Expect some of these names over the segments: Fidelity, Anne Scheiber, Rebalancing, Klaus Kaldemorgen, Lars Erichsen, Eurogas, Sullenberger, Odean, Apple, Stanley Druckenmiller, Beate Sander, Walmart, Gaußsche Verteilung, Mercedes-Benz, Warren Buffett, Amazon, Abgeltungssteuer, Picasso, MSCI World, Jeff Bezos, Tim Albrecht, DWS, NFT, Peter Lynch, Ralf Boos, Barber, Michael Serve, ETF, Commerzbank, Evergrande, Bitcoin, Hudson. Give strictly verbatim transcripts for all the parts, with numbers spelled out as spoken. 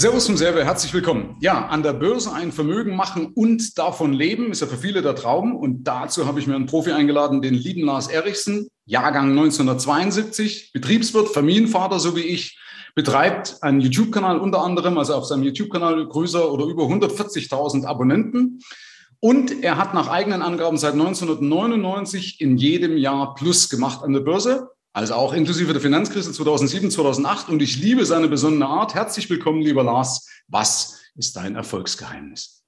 Servus zum Server, herzlich willkommen. Ja, an der Börse ein Vermögen machen und davon leben ist ja für viele der Traum. Und dazu habe ich mir einen Profi eingeladen, den lieben Lars Erichsen, Jahrgang neunzehnhundertzweiundsiebzig, Betriebswirt, Familienvater, so wie ich, betreibt einen YouTube-Kanal unter anderem, also auf seinem YouTube-Kanal größer oder über hundertvierzigtausend Abonnenten. Und er hat nach eigenen Angaben seit neunzehnhundertneunundneunzig in jedem Jahr Plus gemacht an der Börse. Also auch inklusive der Finanzkrise zweitausendsieben, zweitausendacht. Und ich liebe seine besondere Art. Herzlich willkommen, lieber Lars. Was ist dein Erfolgsgeheimnis?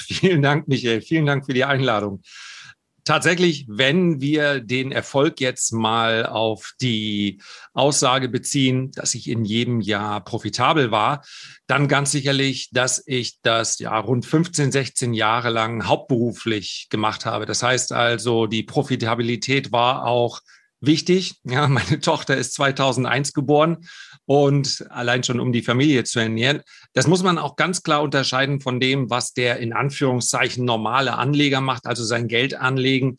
Vielen Dank, Michael. Vielen Dank für die Einladung. Tatsächlich, wenn wir den Erfolg jetzt mal auf die Aussage beziehen, dass ich in jedem Jahr profitabel war, dann ganz sicherlich, dass ich das ja rund fünfzehn, sechzehn Jahre lang hauptberuflich gemacht habe. Das heißt also, die Profitabilität war auch wichtig. Ja, meine Tochter ist zweitausendeins geboren und allein schon, um die Familie zu ernähren. Das muss man auch ganz klar unterscheiden von dem, was der in Anführungszeichen normale Anleger macht, also sein Geld anlegen.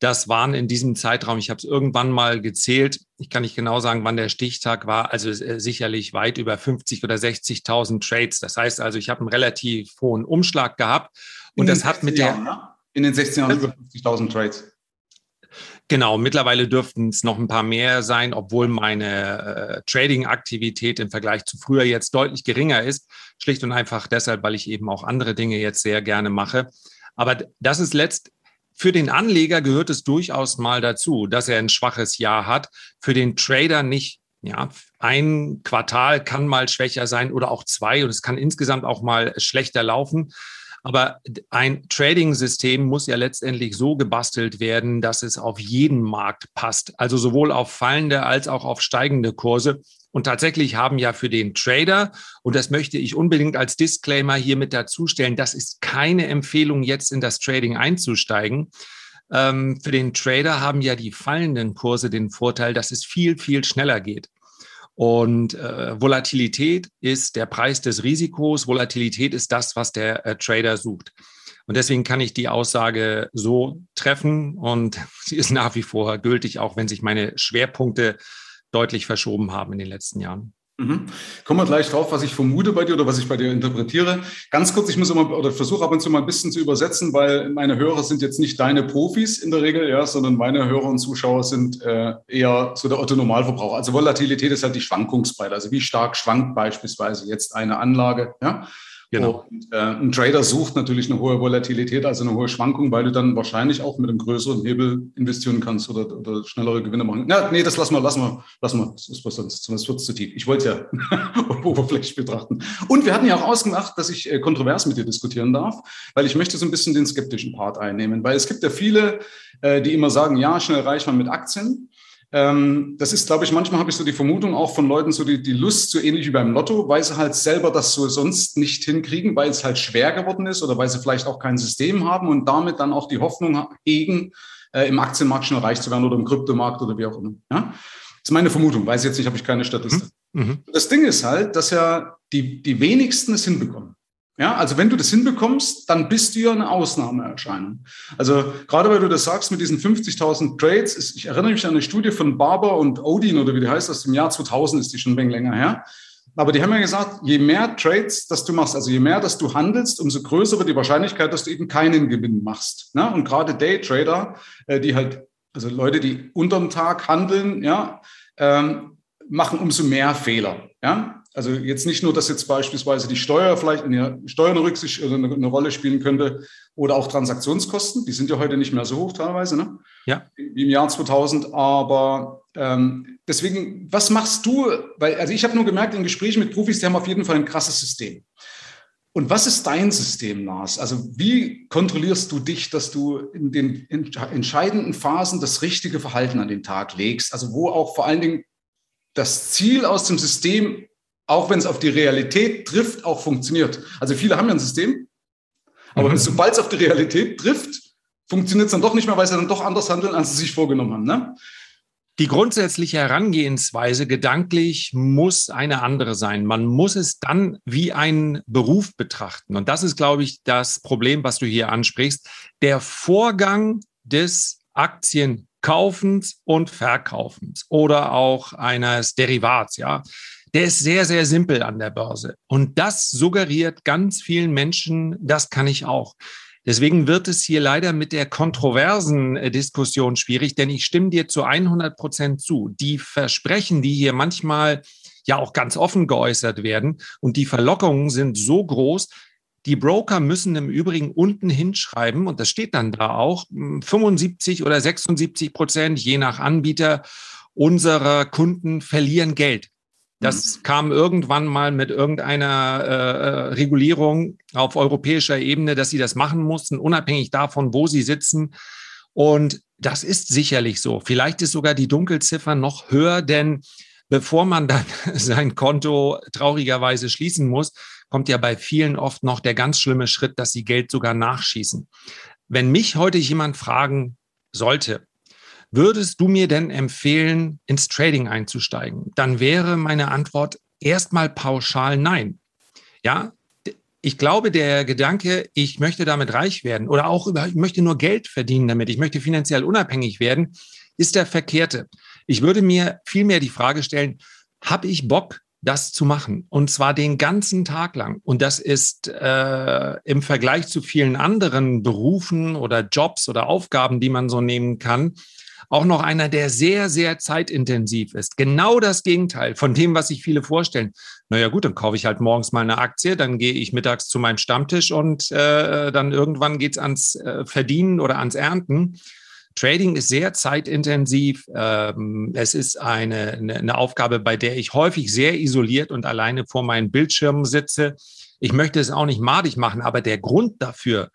Das waren in diesem Zeitraum, ich habe es irgendwann mal gezählt, ich kann nicht genau sagen, wann der Stichtag war, also sicherlich weit über fünfzig oder sechzigtausend Trades. Das heißt also, ich habe einen relativ hohen Umschlag gehabt. Und das hat mit der... Ne? In den sechzehn Jahren über fünfzigtausend Trades. Genau, mittlerweile dürften es noch ein paar mehr sein, obwohl meine äh, Trading-Aktivität im Vergleich zu früher jetzt deutlich geringer ist. Schlicht und einfach deshalb, weil ich eben auch andere Dinge jetzt sehr gerne mache. Aber das ist letzt, für den Anleger gehört es durchaus mal dazu, dass er ein schwaches Jahr hat. Für den Trader nicht. Ja, ein Quartal kann mal schwächer sein oder auch zwei und es kann insgesamt auch mal schlechter laufen. Aber ein Trading-System muss ja letztendlich so gebastelt werden, dass es auf jeden Markt passt. Also sowohl auf fallende als auch auf steigende Kurse. Und tatsächlich haben ja für den Trader, und das möchte ich unbedingt als Disclaimer hier mit dazu stellen, das ist keine Empfehlung, jetzt in das Trading einzusteigen. Ähm, für den Trader haben ja die fallenden Kurse den Vorteil, dass es viel, viel schneller geht. Und äh, Volatilität ist der Preis des Risikos. Volatilität ist das, was der äh, Trader sucht. Und deswegen kann ich die Aussage so treffen und sie ist nach wie vor gültig, auch wenn sich meine Schwerpunkte deutlich verschoben haben in den letzten Jahren. Mhm. Kommen wir gleich drauf, was ich vermute bei dir oder was ich bei dir interpretiere. Ganz kurz, ich muss immer oder versuche ab und zu mal ein bisschen zu übersetzen, weil meine Hörer sind jetzt nicht deine Profis in der Regel, ja, sondern meine Hörer und Zuschauer sind äh, eher so der Otto-Normalverbraucher. Also Volatilität ist halt die Schwankungsbreite, also wie stark schwankt beispielsweise jetzt eine Anlage, ja. Genau. Und, äh, ein Trader sucht natürlich eine hohe Volatilität, also eine hohe Schwankung, weil du dann wahrscheinlich auch mit einem größeren Hebel investieren kannst oder, oder schnellere Gewinne machen. Ja, nee, das lassen wir, lassen wir, lassen wir. Das ist was sonst, sonst wird es zu tief. Ich wollte ja oberflächlich betrachten. Und wir hatten ja auch ausgemacht, dass ich äh, kontrovers mit dir diskutieren darf, weil ich möchte so ein bisschen den skeptischen Part einnehmen, weil es gibt ja viele, äh, die immer sagen, ja, schnell reich man mit Aktien. Das ist, glaube ich, manchmal habe ich so die Vermutung auch von Leuten, so die, die Lust, so ähnlich wie beim Lotto, weil sie halt selber das so sonst nicht hinkriegen, weil es halt schwer geworden ist oder weil sie vielleicht auch kein System haben und damit dann auch die Hoffnung hegen, äh, im Aktienmarkt schnell reich zu werden oder im Kryptomarkt oder wie auch immer. Ja? Das ist meine Vermutung, weiß ich jetzt nicht, habe ich keine Statistik. Mhm. Das Ding ist halt, dass ja die, die wenigsten es hinbekommen. Ja, also wenn du das hinbekommst, dann bist du ja eine Ausnahmeerscheinung. Also gerade weil du das sagst mit diesen fünfzigtausend Trades, ist, ich erinnere mich an eine Studie von Barber und Odean oder wie die heißt, aus dem Jahr zweitausend ist die schon ein wenig länger her. Aber die haben ja gesagt, je mehr Trades, dass du machst, also je mehr, dass du handelst, umso größer wird die Wahrscheinlichkeit, dass du eben keinen Gewinn machst. Ne? Und gerade Daytrader, die halt, also Leute, die unterm Tag handeln, ja, ähm, machen umso mehr Fehler, ja. Also jetzt nicht nur, dass jetzt beispielsweise die Steuer vielleicht in der Steuern Rücksicht eine, eine Rolle spielen könnte oder auch Transaktionskosten, die sind ja heute nicht mehr so hoch teilweise, ne? Ja. Wie im Jahr zweitausend, aber ähm, deswegen, was machst du? Weil, also ich habe nur gemerkt, in Gesprächen mit Profis, die haben auf jeden Fall ein krasses System. Und was ist dein System, Lars? Also wie kontrollierst du dich, dass du in den entscheidenden Phasen das richtige Verhalten an den Tag legst? Also wo auch vor allen Dingen das Ziel aus dem System, auch wenn es auf die Realität trifft, auch funktioniert. Also viele haben ja ein System, aber mhm. sobald es auf die Realität trifft, funktioniert es dann doch nicht mehr, weil sie dann doch anders handeln, als sie sich vorgenommen haben. Ne? Die grundsätzliche Herangehensweise gedanklich muss eine andere sein. Man muss es dann wie einen Beruf betrachten. Und das ist, glaube ich, das Problem, was du hier ansprichst. Der Vorgang des Aktienkaufens und Verkaufens oder auch eines Derivats, ja. der ist sehr, sehr simpel an der Börse. Und das suggeriert ganz vielen Menschen, das kann ich auch. Deswegen wird es hier leider mit der kontroversen Diskussion schwierig, denn ich stimme dir zu hundert Prozent zu. Die Versprechen, die hier manchmal ja auch ganz offen geäußert werden und die Verlockungen sind so groß, die Broker müssen im Übrigen unten hinschreiben, und das steht dann da auch, fünfundsiebzig oder sechsundsiebzig Prozent, je nach Anbieter, unserer Kunden verlieren Geld. Das kam irgendwann mal mit irgendeiner äh, Regulierung auf europäischer Ebene, dass sie das machen mussten, unabhängig davon, wo sie sitzen. Und das ist sicherlich so. Vielleicht ist sogar die Dunkelziffer noch höher, denn bevor man dann sein Konto traurigerweise schließen muss, kommt ja bei vielen oft noch der ganz schlimme Schritt, dass sie Geld sogar nachschießen. Wenn mich heute jemand fragen sollte, würdest du mir denn empfehlen, ins Trading einzusteigen? Dann wäre meine Antwort erstmal pauschal nein. Ja, ich glaube, der Gedanke, ich möchte damit reich werden oder auch über, ich möchte nur Geld verdienen damit, ich möchte finanziell unabhängig werden, ist der verkehrte. Ich würde mir vielmehr die Frage stellen, habe ich Bock, das zu machen? Und zwar den ganzen Tag lang. Und das ist äh, im Vergleich zu vielen anderen Berufen oder Jobs oder Aufgaben, die man so nehmen kann, auch noch einer, der sehr, sehr zeitintensiv ist. Genau das Gegenteil von dem, was sich viele vorstellen. Naja gut, dann kaufe ich halt morgens mal eine Aktie, dann gehe ich mittags zu meinem Stammtisch und äh, dann irgendwann geht es ans äh, Verdienen oder ans Ernten. Trading ist sehr zeitintensiv. Ähm, es ist eine, eine Aufgabe, bei der ich häufig sehr isoliert und alleine vor meinen Bildschirmen sitze. Ich möchte es auch nicht madig machen, aber der Grund dafür,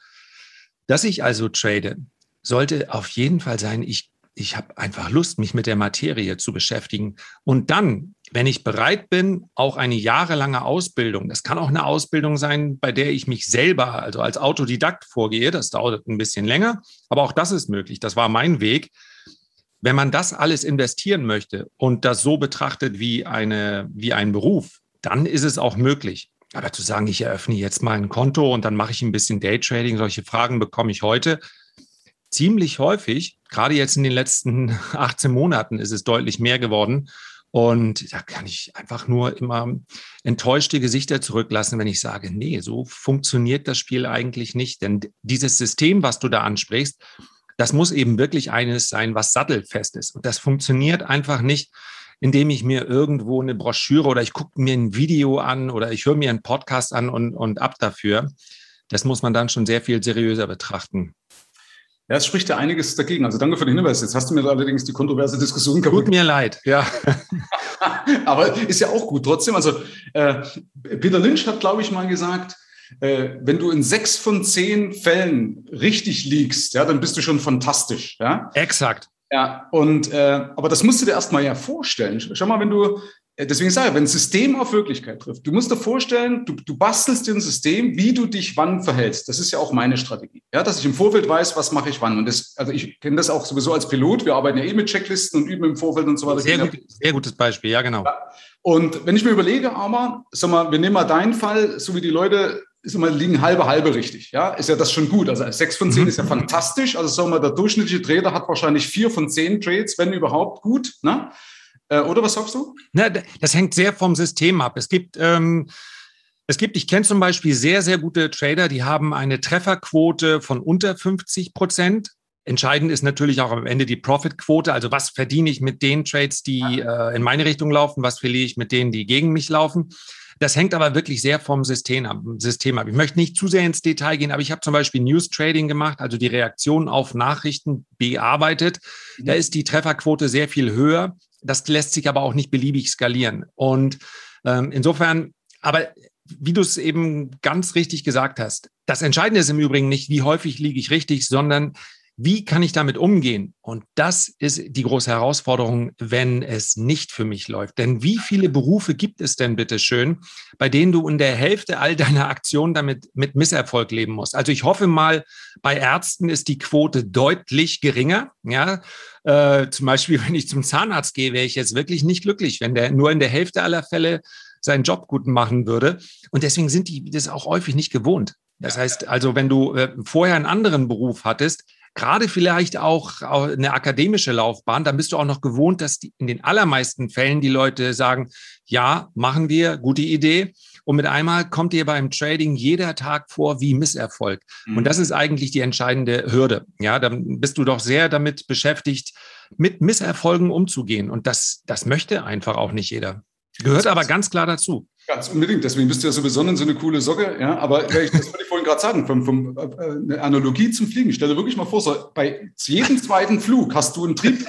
dass ich also trade, sollte auf jeden Fall sein, ich Ich habe einfach Lust, mich mit der Materie zu beschäftigen. Und dann, wenn ich bereit bin, auch eine jahrelange Ausbildung, das kann auch eine Ausbildung sein, bei der ich mich selber, also als Autodidakt vorgehe, das dauert ein bisschen länger, aber auch das ist möglich, das war mein Weg. Wenn man das alles investieren möchte und das so betrachtet wie eine, wie ein Beruf, dann ist es auch möglich. Aber zu sagen, ich eröffne jetzt mal ein Konto und dann mache ich ein bisschen Daytrading, solche Fragen bekomme ich heute ziemlich häufig, gerade jetzt in den letzten achtzehn Monaten ist es deutlich mehr geworden. Und da kann ich einfach nur immer enttäuschte Gesichter zurücklassen, wenn ich sage, nee, so funktioniert das Spiel eigentlich nicht. Denn dieses System, was du da ansprichst, das muss eben wirklich eines sein, was sattelfest ist. Und das funktioniert einfach nicht, indem ich mir irgendwo eine Broschüre oder ich gucke mir ein Video an oder ich höre mir einen Podcast an und, und ab dafür. Das muss man dann schon sehr viel seriöser betrachten. Ja, es spricht ja einiges dagegen. Also danke für den Hinweis. Jetzt hast du mir allerdings die kontroverse Diskussion kaputt. Tut mir leid, ja. Aber ist ja auch gut trotzdem. Also äh, Peter Lynch hat, glaube ich, mal gesagt, äh, wenn du in sechs von zehn Fällen richtig liegst, ja, dann bist du schon fantastisch. Ja? Exakt. Ja, und, äh, aber das musst du dir erstmal ja vorstellen. Schau mal, wenn du, deswegen sage ich, wenn ein System auf Wirklichkeit trifft, du musst dir vorstellen, du, du bastelst dir ein System, wie du dich wann verhältst. Das ist ja auch meine Strategie, ja, dass ich im Vorfeld weiß, was mache ich wann. Und das, also ich kenne das auch sowieso als Pilot. Wir arbeiten ja eh mit Checklisten und üben im Vorfeld und so weiter. Sehr, gut, sehr gutes Beispiel, ja genau. Ja. Und wenn ich mir überlege, aber, sag mal, wir nehmen mal deinen Fall, so wie die Leute, sag mal, liegen halbe halbe richtig, ja, ist ja das schon gut. Also sechs von zehn mhm. ist ja fantastisch. Also sagen wir, der durchschnittliche Trader hat wahrscheinlich vier von zehn Trades, wenn überhaupt gut, ne? Oder was sagst du? Na, das hängt sehr vom System ab. Es gibt, ähm, es gibt, ich kenne zum Beispiel sehr, sehr gute Trader, die haben eine Trefferquote von unter fünfzig Prozent. Entscheidend ist natürlich auch am Ende die Profitquote. Also was verdiene ich mit den Trades, die äh, in meine Richtung laufen? Was verliere ich mit denen, die gegen mich laufen? Das hängt aber wirklich sehr vom System ab. System ab. Ich möchte nicht zu sehr ins Detail gehen, aber ich habe zum Beispiel News-Trading gemacht, also die Reaktion auf Nachrichten bearbeitet. Da ist die Trefferquote sehr viel höher. Das lässt sich aber auch nicht beliebig skalieren. Und ähm, insofern, aber wie du es eben ganz richtig gesagt hast, das Entscheidende ist im Übrigen nicht, wie häufig liege ich richtig, sondern wie kann ich damit umgehen? Und das ist die große Herausforderung, wenn es nicht für mich läuft. Denn wie viele Berufe gibt es denn bitte schön, bei denen du in der Hälfte all deiner Aktionen damit mit Misserfolg leben musst? Also ich hoffe mal, bei Ärzten ist die Quote deutlich geringer. Ja, äh, zum Beispiel, wenn ich zum Zahnarzt gehe, wäre ich jetzt wirklich nicht glücklich, wenn der nur in der Hälfte aller Fälle seinen Job gut machen würde. Und deswegen sind die das auch häufig nicht gewohnt. Das heißt also, wenn du äh, vorher einen anderen Beruf hattest, gerade vielleicht auch eine akademische Laufbahn, dann bist du auch noch gewohnt, dass die, in den allermeisten Fällen die Leute sagen, ja, machen wir, gute Idee. Und mit einmal kommt dir beim Trading jeder Tag vor wie Misserfolg. Mhm. Und das ist eigentlich die entscheidende Hürde. Ja, dann bist du doch sehr damit beschäftigt, mit Misserfolgen umzugehen. Und das, das möchte einfach auch nicht jeder. Gehört aber ganz klar dazu. Ganz unbedingt, deswegen bist du ja so besonders so eine coole Socke, ja, aber ich, das wollte ich vorhin gerade sagen, vom, vom, äh, eine Analogie zum Fliegen, stell dir wirklich mal vor, so, bei jedem zweiten Flug hast du einen Trieb,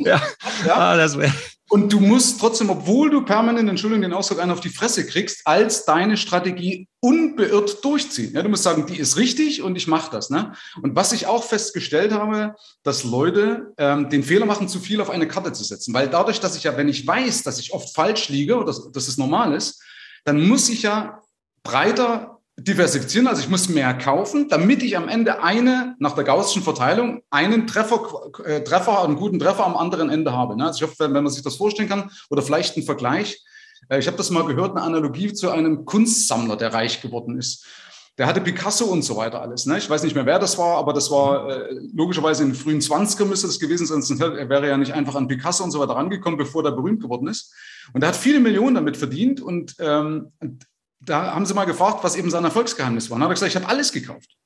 ja. Ja. Ah, das wär... und du musst trotzdem, obwohl du permanent, Entschuldigung, den Ausdruck einen auf die Fresse kriegst, als deine Strategie unbeirrt durchziehen. Ja, du musst sagen, die ist richtig und ich mache das. Ne? Und was ich auch festgestellt habe, dass Leute ähm, den Fehler machen, zu viel auf eine Karte zu setzen, weil dadurch, dass ich ja, wenn ich weiß, dass ich oft falsch liege, und das, das ist normal, ist, dann muss ich ja breiter diversifizieren, also ich muss mehr kaufen, damit ich am Ende eine, nach der gaußschen Verteilung, einen Treffer, äh, Treffer, einen guten Treffer am anderen Ende habe. Ne? Also ich hoffe, wenn man sich das vorstellen kann, oder vielleicht einen Vergleich. Äh, ich habe das mal gehört, eine Analogie zu einem Kunstsammler, der reich geworden ist. Der hatte Picasso und so weiter alles. Ne? Ich weiß nicht mehr, wer das war, aber das war äh, logischerweise in den frühen zwanziger müsste das gewesen sein, sonst er wäre ja nicht einfach an Picasso und so weiter rangekommen, bevor der berühmt geworden ist. Und er hat viele Millionen damit verdient und ähm, da haben sie mal gefragt, was eben sein Erfolgsgeheimnis war. Und dann habe ich gesagt, ich habe alles gekauft.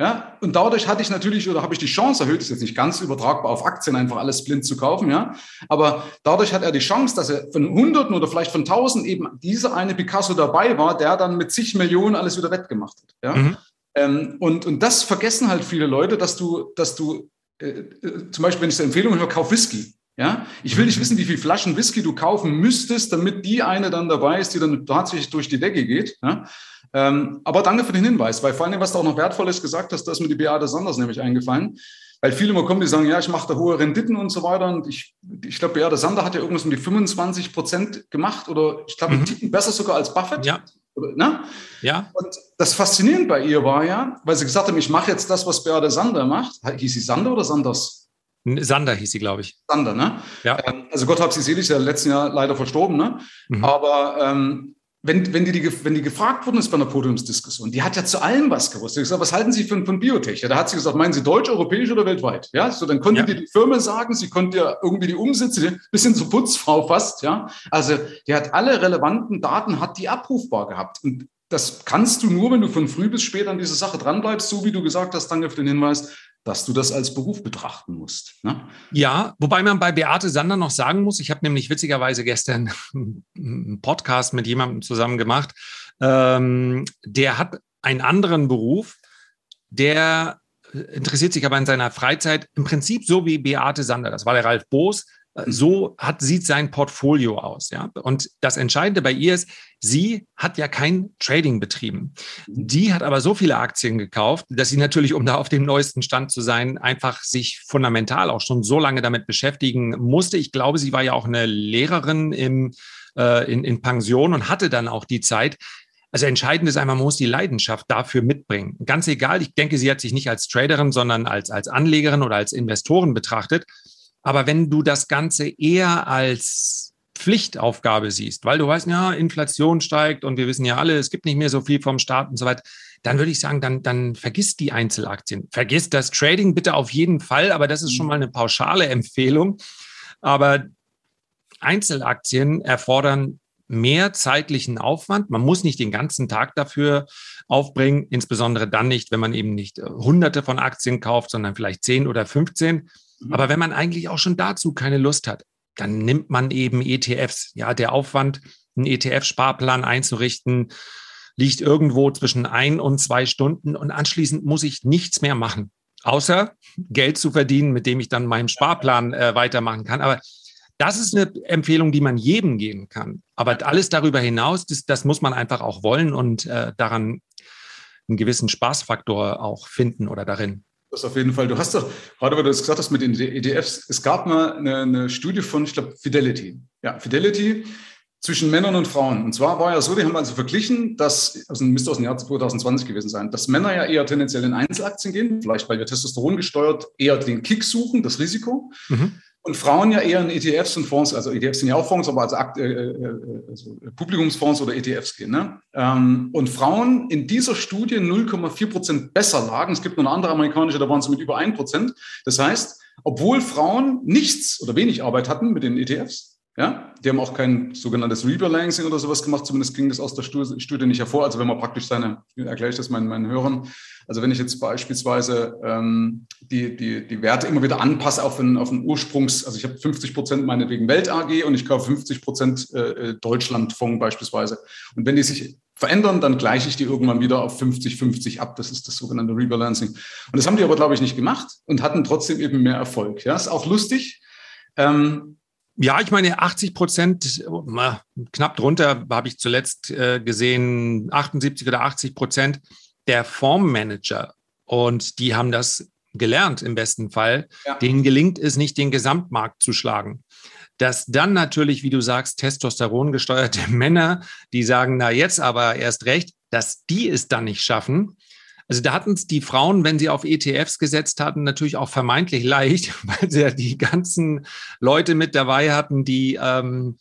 Ja? Und dadurch hatte ich natürlich, oder habe ich die Chance erhöht, ist jetzt nicht ganz übertragbar auf Aktien, einfach alles blind zu kaufen, ja. Aber dadurch hat er die Chance, dass er von Hunderten oder vielleicht von Tausenden eben dieser eine Picasso dabei war, der dann mit zig Millionen alles wieder wettgemacht hat. Ja? Mhm. Ähm, und, und das vergessen halt viele Leute, dass du, dass du äh, äh, zum Beispiel, wenn ich eine Empfehlung höre, kauf Whisky. Ja, ich will nicht wissen, wie viele Flaschen Whisky du kaufen müsstest, damit die eine dann dabei ist, die dann tatsächlich durch die Decke geht. Ja? Ähm, aber danke für den Hinweis, weil vor allem, was du auch noch Wertvolles gesagt hast, da ist mir die Beate Sander nämlich eingefallen. Weil viele immer kommen, die sagen, ja, ich mache da hohe Renditen und so weiter. Und ich, ich glaube, Beate Sander hat ja irgendwas um die fünfundzwanzig Prozent gemacht oder ich glaube, mhm. einen Ticken besser sogar als Buffett. Ja. Oder, ne? Ja. Und das Faszinierende bei ihr war ja, weil sie gesagt haben, ich mache jetzt das, was Beate Sander macht. Hieß sie Sander oder Sanders? Sander hieß sie, glaube ich. Sander, ne? Ja. Also Gott hab sie selig, ist ja letzten Jahr leider verstorben, ne? Mhm. Aber ähm, wenn, wenn, die, die, wenn die gefragt worden ist bei einer Podiumsdiskussion, die hat ja zu allem was gewusst. Die hat gesagt, was halten Sie von, von Biotech? Ja, da hat sie gesagt, meinen Sie deutsch, europäisch oder weltweit? Ja, so dann konnte ja. die die Firma sagen, sie konnte ja irgendwie die Umsätze, ein bisschen so Putzfrau fast, ja. Also die hat alle relevanten Daten, hat die abrufbar gehabt. Und das kannst du nur, wenn du von früh bis spät an diese Sache dranbleibst, so wie du gesagt hast, danke für den Hinweis, dass du das als Beruf betrachten musst. Ne? Ja, wobei man bei Beate Sander noch sagen muss, ich habe nämlich witzigerweise gestern einen Podcast mit jemandem zusammen gemacht, ähm, der hat einen anderen Beruf, der interessiert sich aber in seiner Freizeit im Prinzip so wie Beate Sander, das war der Ralf Boos, so hat, sieht sein Portfolio aus. Ja? Und das Entscheidende bei ihr ist, sie hat ja kein Trading betrieben. Die hat aber so viele Aktien gekauft, dass sie natürlich, um da auf dem neuesten Stand zu sein, einfach sich fundamental auch schon so lange damit beschäftigen musste. Ich glaube, sie war ja auch eine Lehrerin im, äh, in, in Pension und hatte dann auch die Zeit. Also entscheidend ist einfach, man muss die Leidenschaft dafür mitbringen. Ganz egal, ich denke, sie hat sich nicht als Traderin, sondern als, als Anlegerin oder als Investoren betrachtet. Aber wenn du das Ganze eher als Pflichtaufgabe siehst, weil du weißt, ja, Inflation steigt und wir wissen ja alle, es gibt nicht mehr so viel vom Staat und so weiter, dann würde ich sagen, dann, dann vergiss die Einzelaktien. Vergiss das Trading bitte auf jeden Fall, aber das ist schon mal eine pauschale Empfehlung. Aber Einzelaktien erfordern mehr zeitlichen Aufwand. Man muss nicht den ganzen Tag dafür aufbringen, insbesondere dann nicht, wenn man eben nicht hunderte von Aktien kauft, sondern vielleicht zehn oder fünfzehn. Aber wenn man eigentlich auch schon dazu keine Lust hat, dann nimmt man eben E T Fs. Ja, der Aufwand, einen E T F-Sparplan einzurichten, liegt irgendwo zwischen ein und zwei Stunden und anschließend muss ich nichts mehr machen, außer Geld zu verdienen, mit dem ich dann meinen Sparplan äh, weitermachen kann. Aber das ist eine Empfehlung, die man jedem geben kann. Aber alles darüber hinaus, das, das muss man einfach auch wollen und äh, daran einen gewissen Spaßfaktor auch finden oder darin. Das auf jeden Fall. Du hast doch, gerade weil du das gesagt hast mit den E T Fs, es gab mal eine, eine Studie von, ich glaube, Fidelity. Ja, Fidelity zwischen Männern und Frauen. Und zwar war ja so, die haben also verglichen, dass, also müsste aus dem Jahr zwanzig zwanzig gewesen sein, dass Männer ja eher tendenziell in Einzelaktien gehen, vielleicht weil wir Testosteron gesteuert eher den Kick suchen, das Risiko. Mhm. Und Frauen ja eher in E T Fs und Fonds, also E T Fs sind ja auch Fonds, aber als Akt, äh, also Publikumsfonds oder E T Fs gehen. Ne? Ähm, und Frauen in dieser Studie null Komma vier Prozent besser lagen. Es gibt noch eine andere amerikanische, da waren sie mit über ein Prozent. Das heißt, obwohl Frauen nichts oder wenig Arbeit hatten mit den E T Fs, ja, die haben auch kein sogenanntes Rebalancing oder sowas gemacht, zumindest ging das aus der Studie nicht hervor. Also wenn man praktisch seine, erkläre ich das meinen, meinen Hörern, also wenn ich jetzt beispielsweise ähm, die, die, die Werte immer wieder anpasse auf den, auf den Ursprungs, also ich habe fünfzig Prozent meinetwegen Welt A G und ich kaufe fünfzig Prozent äh, Deutschlandfonds beispielsweise. Und wenn die sich verändern, dann gleiche ich die irgendwann wieder auf fünfzig fünfzig ab. Das ist das sogenannte Rebalancing. Und das haben die aber, glaube ich, nicht gemacht und hatten trotzdem eben mehr Erfolg. Ja, ist auch lustig. Ähm, Ja, ich meine, achtzig Prozent, knapp drunter habe ich zuletzt äh, gesehen, achtundsiebzig oder achtzig Prozent der Fondsmanager. Und die haben das gelernt im besten Fall. Ja. Denen gelingt es nicht, den Gesamtmarkt zu schlagen. Dass dann natürlich, wie du sagst, testosterongesteuerte Männer, die sagen, na jetzt aber erst recht, dass die es dann nicht schaffen. Also da hatten es die Frauen, wenn sie auf E T Fs gesetzt hatten, natürlich auch vermeintlich leicht, weil sie ja die ganzen Leute mit dabei hatten, die, ähm,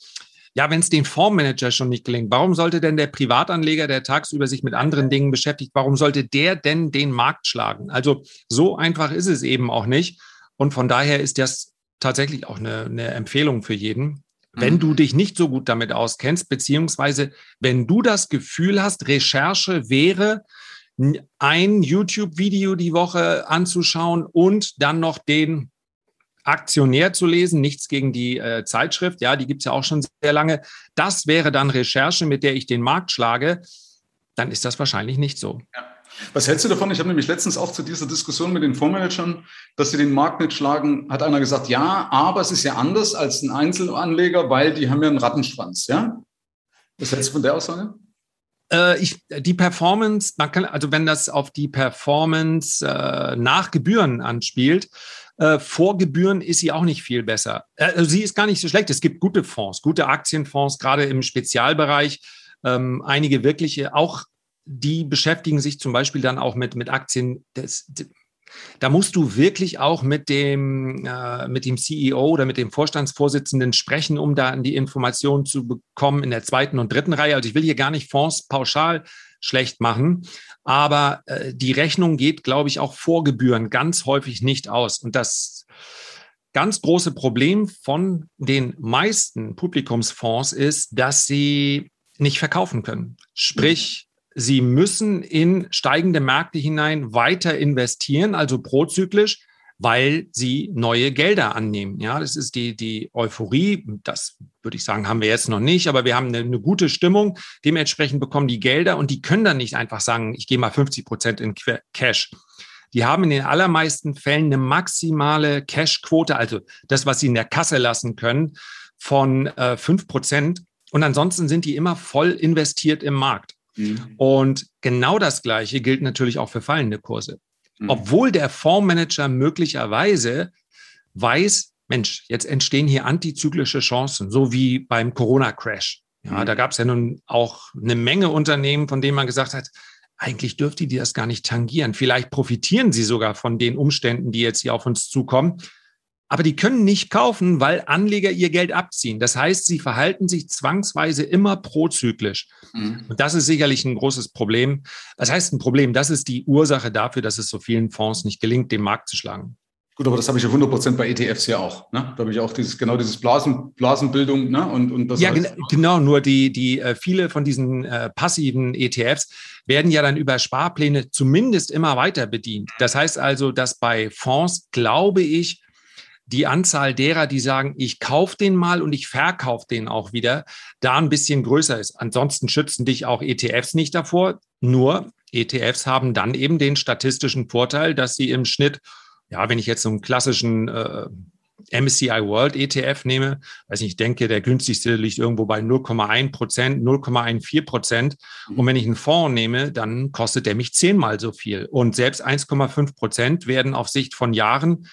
ja, wenn es den Fondsmanager schon nicht gelingt, warum sollte denn der Privatanleger, der tagsüber sich mit anderen Dingen beschäftigt, warum sollte der denn den Markt schlagen? Also so einfach ist es eben auch nicht. Und von daher ist das tatsächlich auch eine, eine Empfehlung für jeden. Wenn du dich nicht so gut damit auskennst, beziehungsweise wenn du das Gefühl hast, Recherche wäre, ein YouTube-Video die Woche anzuschauen und dann noch den Aktionär zu lesen, nichts gegen die äh, Zeitschrift, ja, die gibt es ja auch schon sehr lange, das wäre dann Recherche, mit der ich den Markt schlage, dann ist das wahrscheinlich nicht so. Ja. Was hältst du davon? Ich habe nämlich letztens auch zu dieser Diskussion mit den Fondsmanagern, dass sie den Markt nicht schlagen, hat einer gesagt, ja, aber es ist ja anders als ein Einzelanleger, weil die haben ja einen Rattenschwanz, ja? Was hältst du von der Aussage? Ich, die Performance, man kann, also wenn das auf die Performance äh, nach Gebühren anspielt, äh, vor Gebühren ist sie auch nicht viel besser. Äh, also sie ist gar nicht so schlecht. Es gibt gute Fonds, gute Aktienfonds, gerade im Spezialbereich, ähm, einige wirkliche, auch die beschäftigen sich zum Beispiel dann auch mit, mit Aktien. Das, da musst du wirklich auch mit dem, äh, mit dem C E O oder mit dem Vorstandsvorsitzenden sprechen, um da die Informationen zu bekommen in der zweiten und dritten Reihe. Also ich will hier gar nicht Fonds pauschal schlecht machen, aber äh, die Rechnung geht, glaube ich, auch vor Gebühren ganz häufig nicht aus. Und das ganz große Problem von den meisten Publikumsfonds ist, dass sie nicht verkaufen können. Sprich, sie müssen in steigende Märkte hinein weiter investieren, also prozyklisch, weil sie neue Gelder annehmen. Ja, das ist die, die Euphorie. Das würde ich sagen, haben wir jetzt noch nicht, aber wir haben eine, eine gute Stimmung. Dementsprechend bekommen die Gelder und die können dann nicht einfach sagen, ich gehe mal fünfzig Prozent in Cash. Die haben in den allermeisten Fällen eine maximale Cash-Quote, also das, was sie in der Kasse lassen können, von äh, fünf Prozent. Und ansonsten sind die immer voll investiert im Markt. Und genau das Gleiche gilt natürlich auch für fallende Kurse. Obwohl der Fondsmanager möglicherweise weiß, Mensch, jetzt entstehen hier antizyklische Chancen, so wie beim Corona-Crash. Ja, da gab es ja nun auch eine Menge Unternehmen, von denen man gesagt hat, eigentlich dürfte die das gar nicht tangieren. Vielleicht profitieren sie sogar von den Umständen, die jetzt hier auf uns zukommen. Aber die können nicht kaufen, weil Anleger ihr Geld abziehen. Das heißt, sie verhalten sich zwangsweise immer prozyklisch. Mhm. Und das ist sicherlich ein großes Problem. Was heißt ein Problem? Das ist die Ursache dafür, dass es so vielen Fonds nicht gelingt, den Markt zu schlagen. Gut, aber das habe ich ja hundert Prozent bei E T Fs ja auch. Ne? Da habe ich auch dieses, genau dieses Blasen, Blasenbildung. Ne? Und, und das ja, heißt, gen- genau. Nur die, die äh, viele von diesen äh, passiven E T Fs werden ja dann über Sparpläne zumindest immer weiter bedient. Das heißt also, dass bei Fonds, glaube ich, die Anzahl derer, die sagen, ich kaufe den mal und ich verkaufe den auch wieder, da ein bisschen größer ist. Ansonsten schützen dich auch E T Fs nicht davor. Nur E T Fs haben dann eben den statistischen Vorteil, dass sie im Schnitt, ja, wenn ich jetzt so einen klassischen äh, M S C I World E T F nehme, weiß nicht, ich denke, der günstigste liegt irgendwo bei null Komma eins Prozent, null Komma vierzehn Prozent. Und wenn ich einen Fonds nehme, dann kostet der mich zehnmal so viel. Und selbst eins Komma fünf Prozent werden auf Sicht von Jahren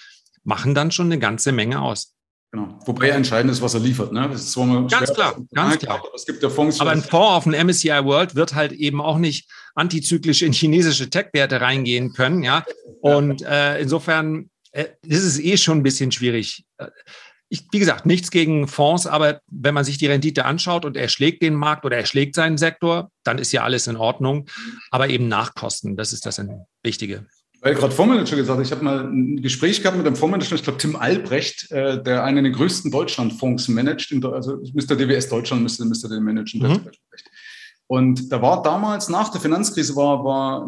machen dann schon eine ganze Menge aus. Genau. Wobei entscheidend ist, was er liefert. Ne? Das ist zwar mal ganz schwer, klar, ganz klar. Aber, es gibt ja Fonds, aber ein Fonds auf dem M S C I World wird halt eben auch nicht antizyklisch in chinesische Tech-Werte reingehen können. Ja? Und äh, insofern äh, ist es eh schon ein bisschen schwierig. ich, wie gesagt, nichts gegen Fonds, aber wenn man sich die Rendite anschaut und er schlägt den Markt oder er schlägt seinen Sektor, dann ist ja alles in Ordnung. Aber eben Nachkosten, das ist das Wichtige. Weil gerade Fondsmanager gesagt, ich habe mal ein Gespräch gehabt mit einem Fondsmanager, ich glaube Tim Albrecht, äh, der einen der größten Deutschlandfonds managt, in, also Mister D W S Deutschland müsste, müsste den managen. Mhm. Und da war damals, nach der Finanzkrise, war, war,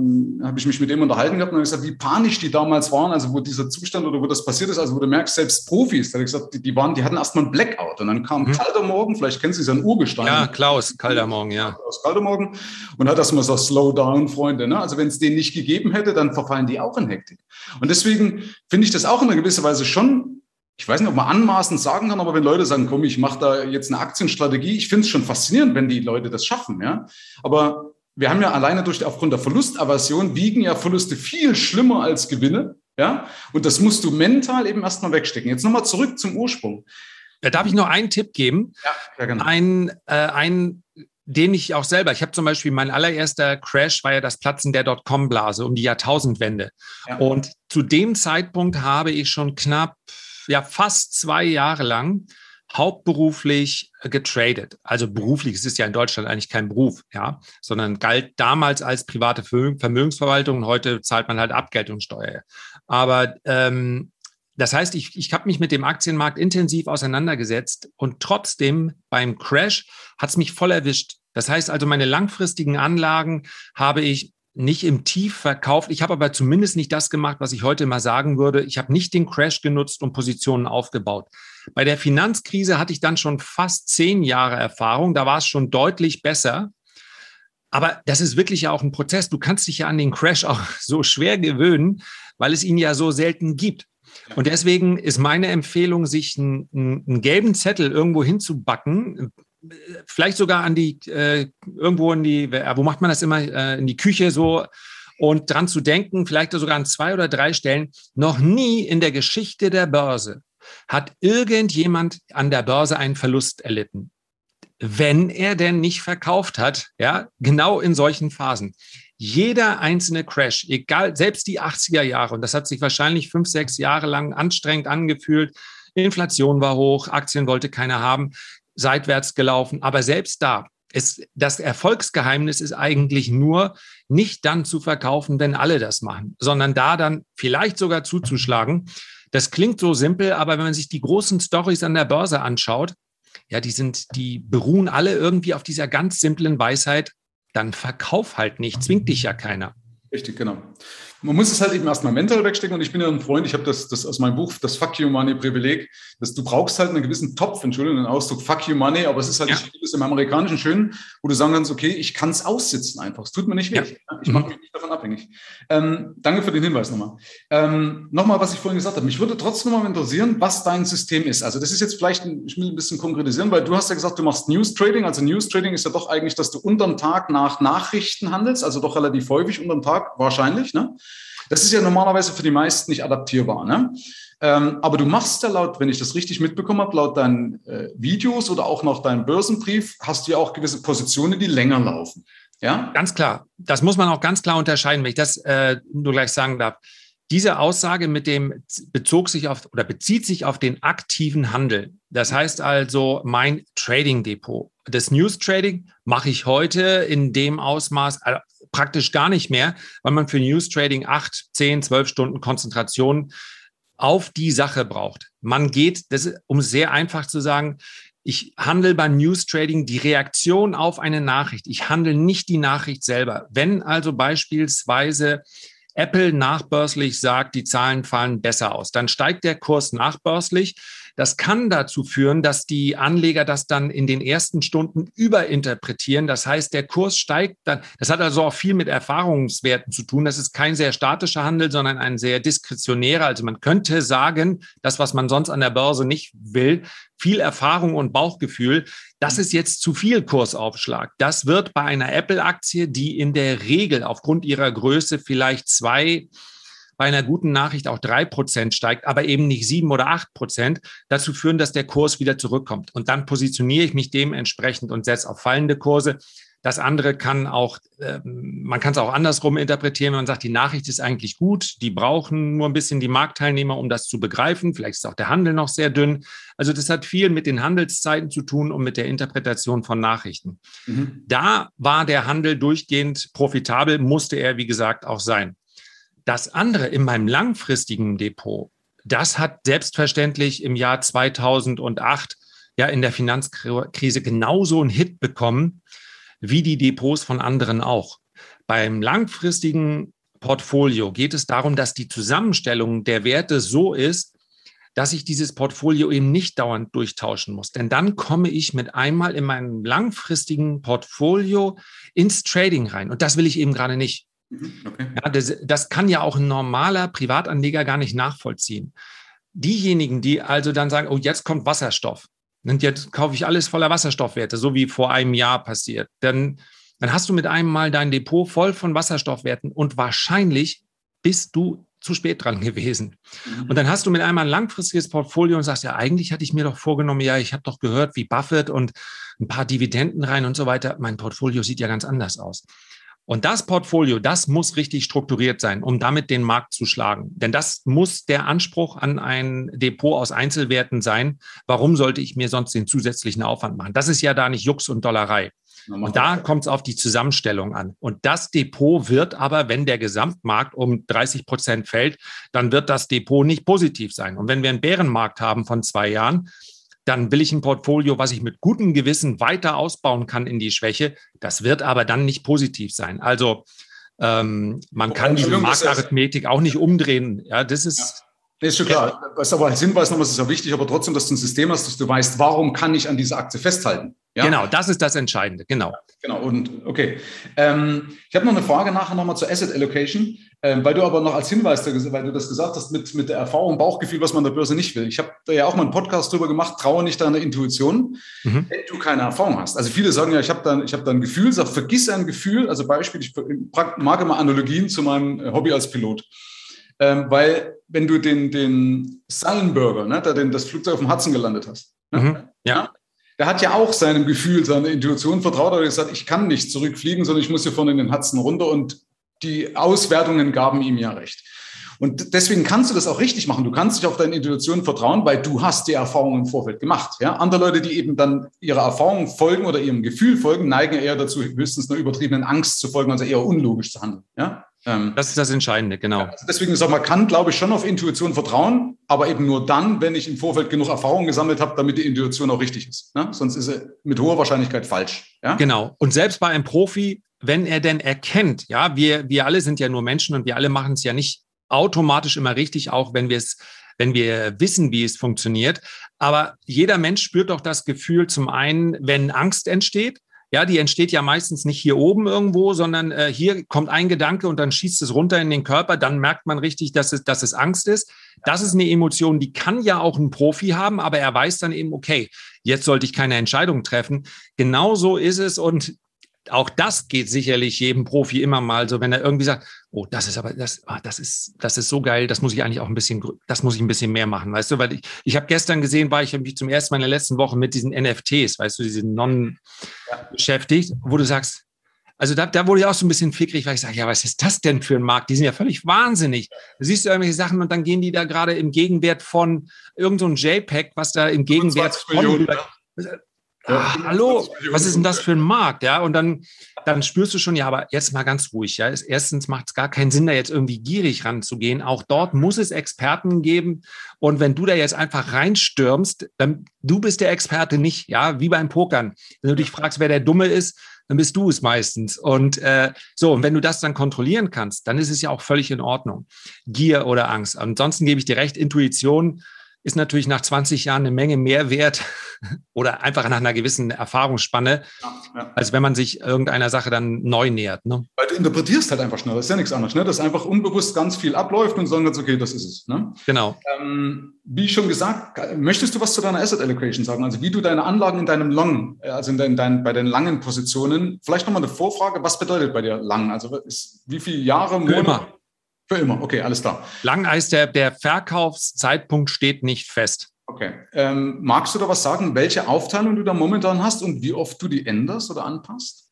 habe ich mich mit dem unterhalten gehabt und habe gesagt, wie panisch die damals waren, also wo dieser Zustand oder wo das passiert ist, also wo du merkst, selbst Profis, da habe ich gesagt, die, die, waren, die hatten erstmal einen Blackout. Und dann kam mhm. Kaldemorgen, vielleicht kennen Sie seinen Urgestein. Ja, Klaus Kaldemorgen, ja. Klaus Kaldemorgen und hat erstmal gesagt, slow down, Freunde. Ne? Also wenn es den nicht gegeben hätte, dann verfallen die auch in Hektik. Und deswegen finde ich das auch in einer gewissen Weise schon, ich weiß nicht, ob man anmaßend sagen kann, aber wenn Leute sagen, komm, ich mache da jetzt eine Aktienstrategie, ich finde es schon faszinierend, wenn die Leute das schaffen, ja. Aber wir haben ja alleine durch, aufgrund der Verlustaversion wiegen ja Verluste viel schlimmer als Gewinne, ja. Und das musst du mental eben erstmal wegstecken. Jetzt nochmal zurück zum Ursprung. Da darf ich noch einen Tipp geben. Ja, ja genau. Ein, äh, ein, den ich auch selber, ich habe zum Beispiel, mein allererster Crash war ja das Platzen der Dotcom-Blase um die Jahrtausendwende. Ja. Und zu dem Zeitpunkt habe ich schon knapp, ja, fast zwei Jahre lang hauptberuflich getradet. Also beruflich, es ist ja in Deutschland eigentlich kein Beruf, ja, sondern galt damals als private Vermögensverwaltung und heute zahlt man halt Abgeltungssteuer. Aber ähm, das heißt, ich, ich habe mich mit dem Aktienmarkt intensiv auseinandergesetzt und trotzdem beim Crash hat es mich voll erwischt. Das heißt also, meine langfristigen Anlagen habe ich nicht im Tief verkauft. Ich habe aber zumindest nicht das gemacht, was ich heute mal sagen würde. Ich habe nicht den Crash genutzt und Positionen aufgebaut. Bei der Finanzkrise hatte ich dann schon fast zehn Jahre Erfahrung. Da war es schon deutlich besser. Aber das ist wirklich ja auch ein Prozess. Du kannst dich ja an den Crash auch so schwer gewöhnen, weil es ihn ja so selten gibt. Und deswegen ist meine Empfehlung, sich einen, einen gelben Zettel irgendwo hinzubacken, vielleicht sogar an die, äh, irgendwo in die, wo macht man das immer, äh, in die Küche so und dran zu denken, vielleicht sogar an zwei oder drei Stellen, noch nie in der Geschichte der Börse hat irgendjemand an der Börse einen Verlust erlitten, wenn er denn nicht verkauft hat, ja, genau in solchen Phasen. Jeder einzelne Crash, egal, selbst die achtziger Jahre, und das hat sich wahrscheinlich fünf, sechs Jahre lang anstrengend angefühlt, Inflation war hoch, Aktien wollte keiner haben, seitwärts gelaufen, aber selbst da ist das Erfolgsgeheimnis ist eigentlich nur, nicht dann zu verkaufen, wenn alle das machen, sondern da dann vielleicht sogar zuzuschlagen. Das klingt so simpel, aber wenn man sich die großen Storys an der Börse anschaut, ja, die sind, die beruhen alle irgendwie auf dieser ganz simplen Weisheit, dann verkauf halt nicht, zwingt dich ja keiner. Richtig, genau. Man muss es halt eben erstmal mental wegstecken und ich bin ja ein Freund, ich habe das, das aus meinem Buch, das Fuck You Money Privileg, dass du brauchst halt einen gewissen Topf, Entschuldigung, den Ausdruck Fuck You Money, aber es ist halt ja. nicht im Amerikanischen schön, wo du sagen kannst, okay, ich kann es aussitzen einfach, es tut mir nicht weh, ja. ich mache mich nicht davon abhängig. Ähm, danke für den Hinweis nochmal. Ähm, nochmal, was ich vorhin gesagt habe, mich würde trotzdem mal interessieren, was dein System ist. Also das ist jetzt vielleicht, ein, ich will ein bisschen konkretisieren, weil du hast ja gesagt, du machst News Trading, also News Trading ist ja doch eigentlich, dass du unterm Tag nach Nachrichten handelst, also doch relativ häufig unterm Tag, wahrscheinlich, ne? Das ist ja normalerweise für die meisten nicht adaptierbar, ne? Ähm, aber du machst ja laut, wenn ich das richtig mitbekommen habe, laut deinen äh, Videos oder auch noch deinem Börsenbrief, hast du ja auch gewisse Positionen, die länger laufen, ja? Ganz klar. Das muss man auch ganz klar unterscheiden, wenn ich das äh, nur gleich sagen darf. Diese Aussage mit dem bezog sich auf oder bezieht sich auf den aktiven Handel. Das heißt also, mein Trading-Depot. Das News-Trading mache ich heute in dem Ausmaß also praktisch gar nicht mehr, weil man für News-Trading acht, zehn, zwölf Stunden Konzentration auf die Sache braucht. Man geht, das ist, um sehr einfach zu sagen, ich handle beim News-Trading die Reaktion auf eine Nachricht. Ich handle nicht die Nachricht selber. Wenn also beispielsweise Apple nachbörslich sagt, die Zahlen fallen besser aus, dann steigt der Kurs nachbörslich. Das kann dazu führen, dass die Anleger das dann in den ersten Stunden überinterpretieren. Das heißt, der Kurs steigt dann. Das hat also auch viel mit Erfahrungswerten zu tun. Das ist kein sehr statischer Handel, sondern ein sehr diskretionärer. Also man könnte sagen, das, was man sonst an der Börse nicht will, viel Erfahrung und Bauchgefühl, das ist jetzt zu viel Kursaufschlag. Das wird bei einer Apple-Aktie, die in der Regel aufgrund ihrer Größe vielleicht zwei, bei einer guten Nachricht auch drei Prozent steigt, aber eben nicht sieben oder acht Prozent, dazu führen, dass der Kurs wieder zurückkommt. Und dann positioniere ich mich dementsprechend und setze auf fallende Kurse. Das andere kann auch, äh, man kann es auch andersrum interpretieren, wenn man sagt, die Nachricht ist eigentlich gut, die brauchen nur ein bisschen die Marktteilnehmer, um das zu begreifen. Vielleicht ist auch der Handel noch sehr dünn. Also das hat viel mit den Handelszeiten zu tun und mit der Interpretation von Nachrichten. Mhm. Da war der Handel durchgehend profitabel, musste er, wie gesagt, auch sein. Das andere in meinem langfristigen Depot, das hat selbstverständlich im Jahr zweitausendacht ja in der Finanzkrise genauso einen Hit bekommen, wie die Depots von anderen auch. Beim langfristigen Portfolio geht es darum, dass die Zusammenstellung der Werte so ist, dass ich dieses Portfolio eben nicht dauernd durchtauschen muss. Denn dann komme ich mit einmal in meinem langfristigen Portfolio ins Trading rein. Und das will ich eben gerade nicht. Okay. Ja, das, das kann ja auch ein normaler Privatanleger gar nicht nachvollziehen. Diejenigen, die also dann sagen, oh, jetzt kommt Wasserstoff. Und jetzt kaufe ich alles voller Wasserstoffwerte, so wie vor einem Jahr passiert. Dann, dann hast du mit einem Mal dein Depot voll von Wasserstoffwerten und wahrscheinlich bist du zu spät dran gewesen. Mhm. Und dann hast du mit einmal ein langfristiges Portfolio und sagst, ja, eigentlich hatte ich mir doch vorgenommen, ja, ich habe doch gehört, wie Buffett und ein paar Dividenden rein und so weiter. Mein Portfolio sieht ja ganz anders aus. Und das Portfolio, das muss richtig strukturiert sein, um damit den Markt zu schlagen. Denn das muss der Anspruch an ein Depot aus Einzelwerten sein. Warum sollte ich mir sonst den zusätzlichen Aufwand machen? Das ist ja da nicht Jux und Dollerei. Und da kommt es auf die Zusammenstellung an. Und das Depot wird aber, wenn der Gesamtmarkt um dreißig Prozent fällt, dann wird das Depot nicht positiv sein. Und wenn wir einen Bärenmarkt haben von zwei Jahren, dann will ich ein Portfolio, was ich mit gutem Gewissen weiter ausbauen kann in die Schwäche. Das wird aber dann nicht positiv sein. Also ähm, man kann oh, diese Marktarithmetik auch nicht umdrehen. Ja, das ist... Ja. Das ist schon klar. Was aber Hinweis nochmal ist ja wichtig, aber trotzdem, dass du ein System hast, dass du weißt, warum kann ich an dieser Aktie festhalten? Ja? Genau, das ist das Entscheidende. Genau. Ja, genau. Und okay. Ähm, ich habe noch eine Frage nachher nochmal zur Asset Allocation, ähm, weil du aber noch als Hinweis, weil du das gesagt hast, mit, mit der Erfahrung, Bauchgefühl, was man an der Börse nicht will. Ich habe da ja auch mal einen Podcast drüber gemacht, traue nicht deiner Intuition, mhm. wenn du keine Erfahrung hast. Also viele sagen ja, ich habe da, hab da ein Gefühl, sag, vergiss ein Gefühl. Also Beispiel, ich mag immer Analogien zu meinem Hobby als Pilot. Ähm, weil, wenn du den, den Sullenberger, ne, da den, das Flugzeug auf dem Hudson gelandet hast, ne, mhm, ja. der hat ja auch seinem Gefühl, seiner Intuition vertraut, aber gesagt, ich kann nicht zurückfliegen, sondern ich muss hier vorne in den Hudson runter und die Auswertungen gaben ihm ja recht. Und deswegen kannst du das auch richtig machen. Du kannst dich auf deine Intuition vertrauen, weil du hast die Erfahrungen im Vorfeld gemacht. Ja? Andere Leute, die eben dann ihrer Erfahrung folgen oder ihrem Gefühl folgen, neigen eher dazu, höchstens einer übertriebenen Angst zu folgen, also eher unlogisch zu handeln. Ja? Ähm, das ist das Entscheidende, genau. Ja, also deswegen sag mal, kann, glaube ich, schon auf Intuition vertrauen, aber eben nur dann, wenn ich im Vorfeld genug Erfahrung gesammelt habe, damit die Intuition auch richtig ist. Ne? Sonst ist sie mit hoher Wahrscheinlichkeit falsch. Ja? Genau. Und selbst bei einem Profi, wenn er denn erkennt, ja, wir, wir alle sind ja nur Menschen und wir alle machen es ja nicht automatisch immer richtig, auch wenn wir es, wenn wir wissen, wie es funktioniert. Aber jeder Mensch spürt doch das Gefühl zum einen, wenn Angst entsteht. Ja, die entsteht ja meistens nicht hier oben irgendwo, sondern äh, hier kommt ein Gedanke und dann schießt es runter in den Körper. Dann merkt man richtig, dass es, dass es Angst ist. Das ist eine Emotion, die kann ja auch ein Profi haben, aber er weiß dann eben, okay, jetzt sollte ich keine Entscheidung treffen. Genauso ist es und auch das geht sicherlich jedem Profi immer mal so, wenn er irgendwie sagt, oh, das ist aber, das, ah, das ist, das ist so geil, das muss ich eigentlich auch ein bisschen, das muss ich ein bisschen mehr machen, weißt du, weil ich, ich habe gestern gesehen, war ich zum ersten Mal in der letzten Woche mit diesen N F Ts, weißt du, diesen Non ja. beschäftigt, wo du sagst, also da, da wurde ich auch so ein bisschen fickrig, weil ich sage, ja, was ist das denn für ein Markt? Die sind ja völlig wahnsinnig. Da siehst du irgendwelche Sachen und dann gehen die da gerade im Gegenwert von irgend so ein JPEG, was da im Gegenwert von... Ah, hallo, was ist denn das für ein Markt? Ja, und dann, dann spürst du schon, ja, aber jetzt mal ganz ruhig. Ja, erstens macht es gar keinen Sinn, da jetzt irgendwie gierig ranzugehen. Auch dort muss es Experten geben. Und wenn du da jetzt einfach reinstürmst, dann du bist der Experte nicht, ja, wie beim Pokern. Wenn du dich fragst, wer der Dumme ist, dann bist du es meistens. Und äh, so, und wenn du das dann kontrollieren kannst, dann ist es ja auch völlig in Ordnung. Gier oder Angst. Ansonsten gebe ich dir recht, Intuition ist natürlich nach zwanzig Jahren eine Menge mehr wert oder einfach nach einer gewissen Erfahrungsspanne, ja, ja. als wenn man sich irgendeiner Sache dann neu nähert. Ne? Weil du interpretierst halt einfach schnell, das ist ja nichts anderes, ne? Dass einfach unbewusst ganz viel abläuft und sagen kannst, okay, das ist es. Ne? Genau. Ähm, wie schon gesagt, möchtest du was zu deiner Asset Allocation sagen? Also wie du deine Anlagen in deinem Long, also in dein, dein, bei den langen Positionen, vielleicht nochmal eine Vorfrage, was bedeutet bei dir lang? Also ist, wie viele Jahre, Monate? Für immer, okay, alles klar. Lang heißt, der, der Verkaufszeitpunkt steht nicht fest. Okay. Ähm, magst du da was sagen, welche Aufteilung du da momentan hast und wie oft du die änderst oder anpasst?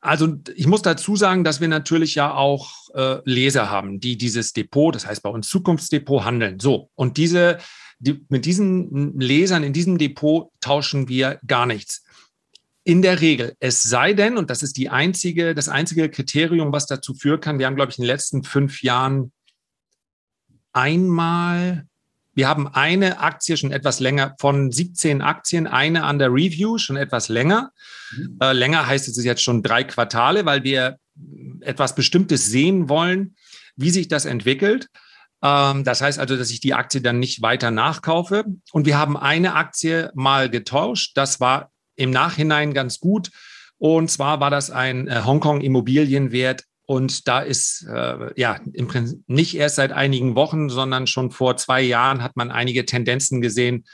Also ich muss dazu sagen, dass wir natürlich ja auch äh, Leser haben, die dieses Depot, das heißt bei uns Zukunftsdepot, handeln. So, und diese, die, mit diesen Lesern in diesem Depot tauschen wir gar nichts. In der Regel, es sei denn, und das ist die einzige, das einzige Kriterium, was dazu führen kann, wir haben, glaube ich, in den letzten fünf Jahren einmal, wir haben eine Aktie schon etwas länger, von siebzehn Aktien, eine an der Review schon etwas länger. Mhm. Äh, länger heißt es jetzt schon drei Quartale, weil wir etwas Bestimmtes sehen wollen, wie sich das entwickelt. Das heißt also, dass ich die Aktie dann nicht weiter nachkaufe. Und wir haben eine Aktie mal getauscht. Das war im Nachhinein ganz gut. Und zwar war das ein Hongkong-Immobilienwert. Und da ist, äh, ja, im Prinzip nicht erst seit einigen Wochen, sondern schon vor zwei Jahren hat man einige Tendenzen gesehen,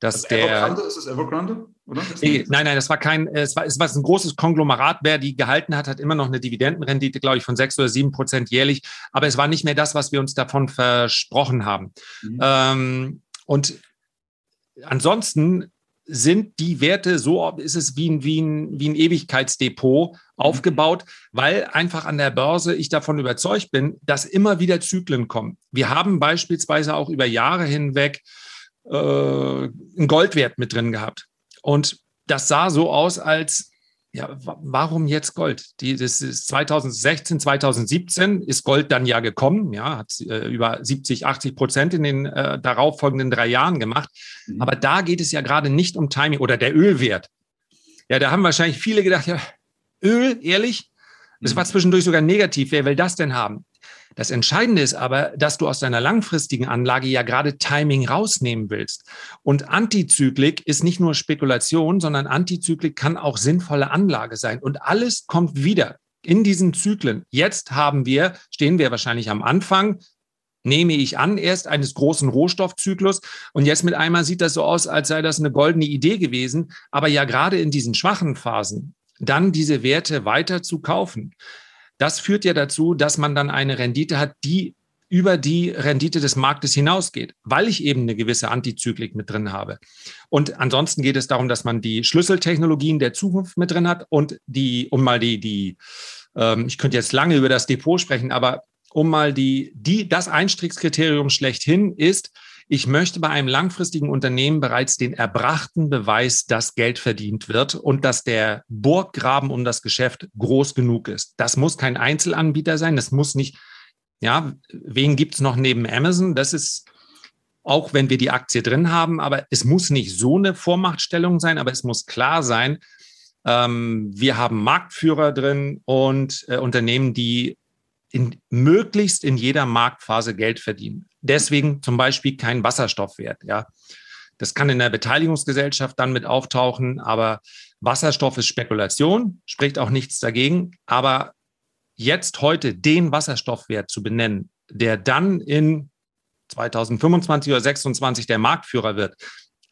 dass der... Evergrande? Ist das Evergrande? Oder? Nee, nein, nein, das war kein, es war, es war ein großes Konglomerat. Wer die gehalten hat, hat immer noch eine Dividendenrendite, glaube ich, von sechs oder sieben Prozent jährlich. Aber es war nicht mehr das, was wir uns davon versprochen haben. Mhm. Ähm, und ansonsten sind die Werte, so ist es wie ein, wie ein, wie ein Ewigkeitsdepot aufgebaut, weil einfach an der Börse ich davon überzeugt bin, dass immer wieder Zyklen kommen. Wir haben beispielsweise auch über Jahre hinweg äh, einen Goldwert mit drin gehabt. Und das sah so aus als, ja, warum jetzt Gold? Die, das ist zweitausendsechzehn, zweitausendsiebzehn ist Gold dann ja gekommen, ja, hat äh, über siebzig, achtzig Prozent in den äh, darauffolgenden drei Jahren gemacht. Mhm. Aber da geht es ja gerade nicht um Timing oder der Ölwert. Ja, da haben wahrscheinlich viele gedacht, ja, Öl, ehrlich? Das war zwischendurch sogar negativ. Wer will das denn haben? Das Entscheidende ist aber, dass du aus deiner langfristigen Anlage ja gerade Timing rausnehmen willst. Und Antizyklik ist nicht nur Spekulation, sondern Antizyklik kann auch sinnvolle Anlage sein. Und alles kommt wieder in diesen Zyklen. Jetzt haben wir, stehen wir wahrscheinlich am Anfang, nehme ich an, erst eines großen Rohstoffzyklus. Und jetzt mit einmal sieht das so aus, als sei das eine goldene Idee gewesen. Aber ja gerade in diesen schwachen Phasen dann diese Werte weiter zu kaufen. Das führt ja dazu, dass man dann eine Rendite hat, die über die Rendite des Marktes hinausgeht, weil ich eben eine gewisse Antizyklik mit drin habe. Und ansonsten geht es darum, dass man die Schlüsseltechnologien der Zukunft mit drin hat und die, um mal die, die ähm, ich könnte jetzt lange über das Depot sprechen, aber um mal die, die, das Einstiegskriterium schlechthin ist, ich möchte bei einem langfristigen Unternehmen bereits den erbrachten Beweis, dass Geld verdient wird und dass der Burggraben um das Geschäft groß genug ist. Das muss kein Einzelanbieter sein. Das muss nicht, ja, wen gibt es noch neben Amazon? Das ist, auch wenn wir die Aktie drin haben, aber es muss nicht so eine Vormachtstellung sein, aber es muss klar sein, ähm, wir haben Marktführer drin und äh, Unternehmen, die in, möglichst in jeder Marktphase Geld verdienen. Deswegen zum Beispiel kein Wasserstoffwert. Ja. Das kann in der Beteiligungsgesellschaft dann mit auftauchen, aber Wasserstoff ist Spekulation, spricht auch nichts dagegen. Aber jetzt heute den Wasserstoffwert zu benennen, der dann in zweitausendfünfundzwanzig oder zweitausendsechsundzwanzig der Marktführer wird,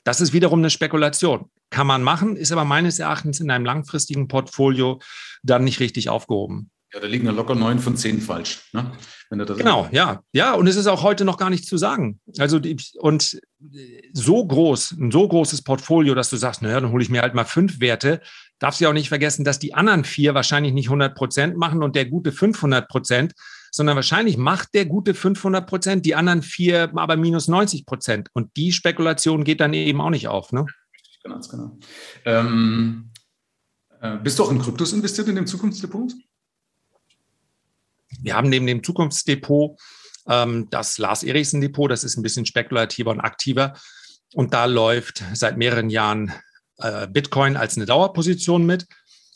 das ist wiederum eine Spekulation. Kann man machen, ist aber meines Erachtens in einem langfristigen Portfolio dann nicht richtig aufgehoben. Ja, da liegen ja locker neun von zehn falsch. Ne? Wenn das genau, sagt. ja. Ja, und es ist auch heute noch gar nicht zu sagen. Also, die, und so groß, ein so großes Portfolio, dass du sagst, naja, dann hole ich mir halt mal fünf Werte. Darfst ja auch nicht vergessen, dass die anderen vier wahrscheinlich nicht hundert Prozent machen und der gute fünfhundert Prozent, sondern wahrscheinlich macht der gute fünfhundert Prozent, die anderen vier aber minus neunzig Prozent. Und die Spekulation geht dann eben auch nicht auf. Ne? Genau, genau. Ähm, bist du auch in Kryptos investiert in dem Zukunftsdepot? Wir haben neben dem Zukunftsdepot ähm, das Lars Erichsen Depot, das ist ein bisschen spekulativer und aktiver. Und da läuft seit mehreren Jahren äh, Bitcoin als eine Dauerposition mit.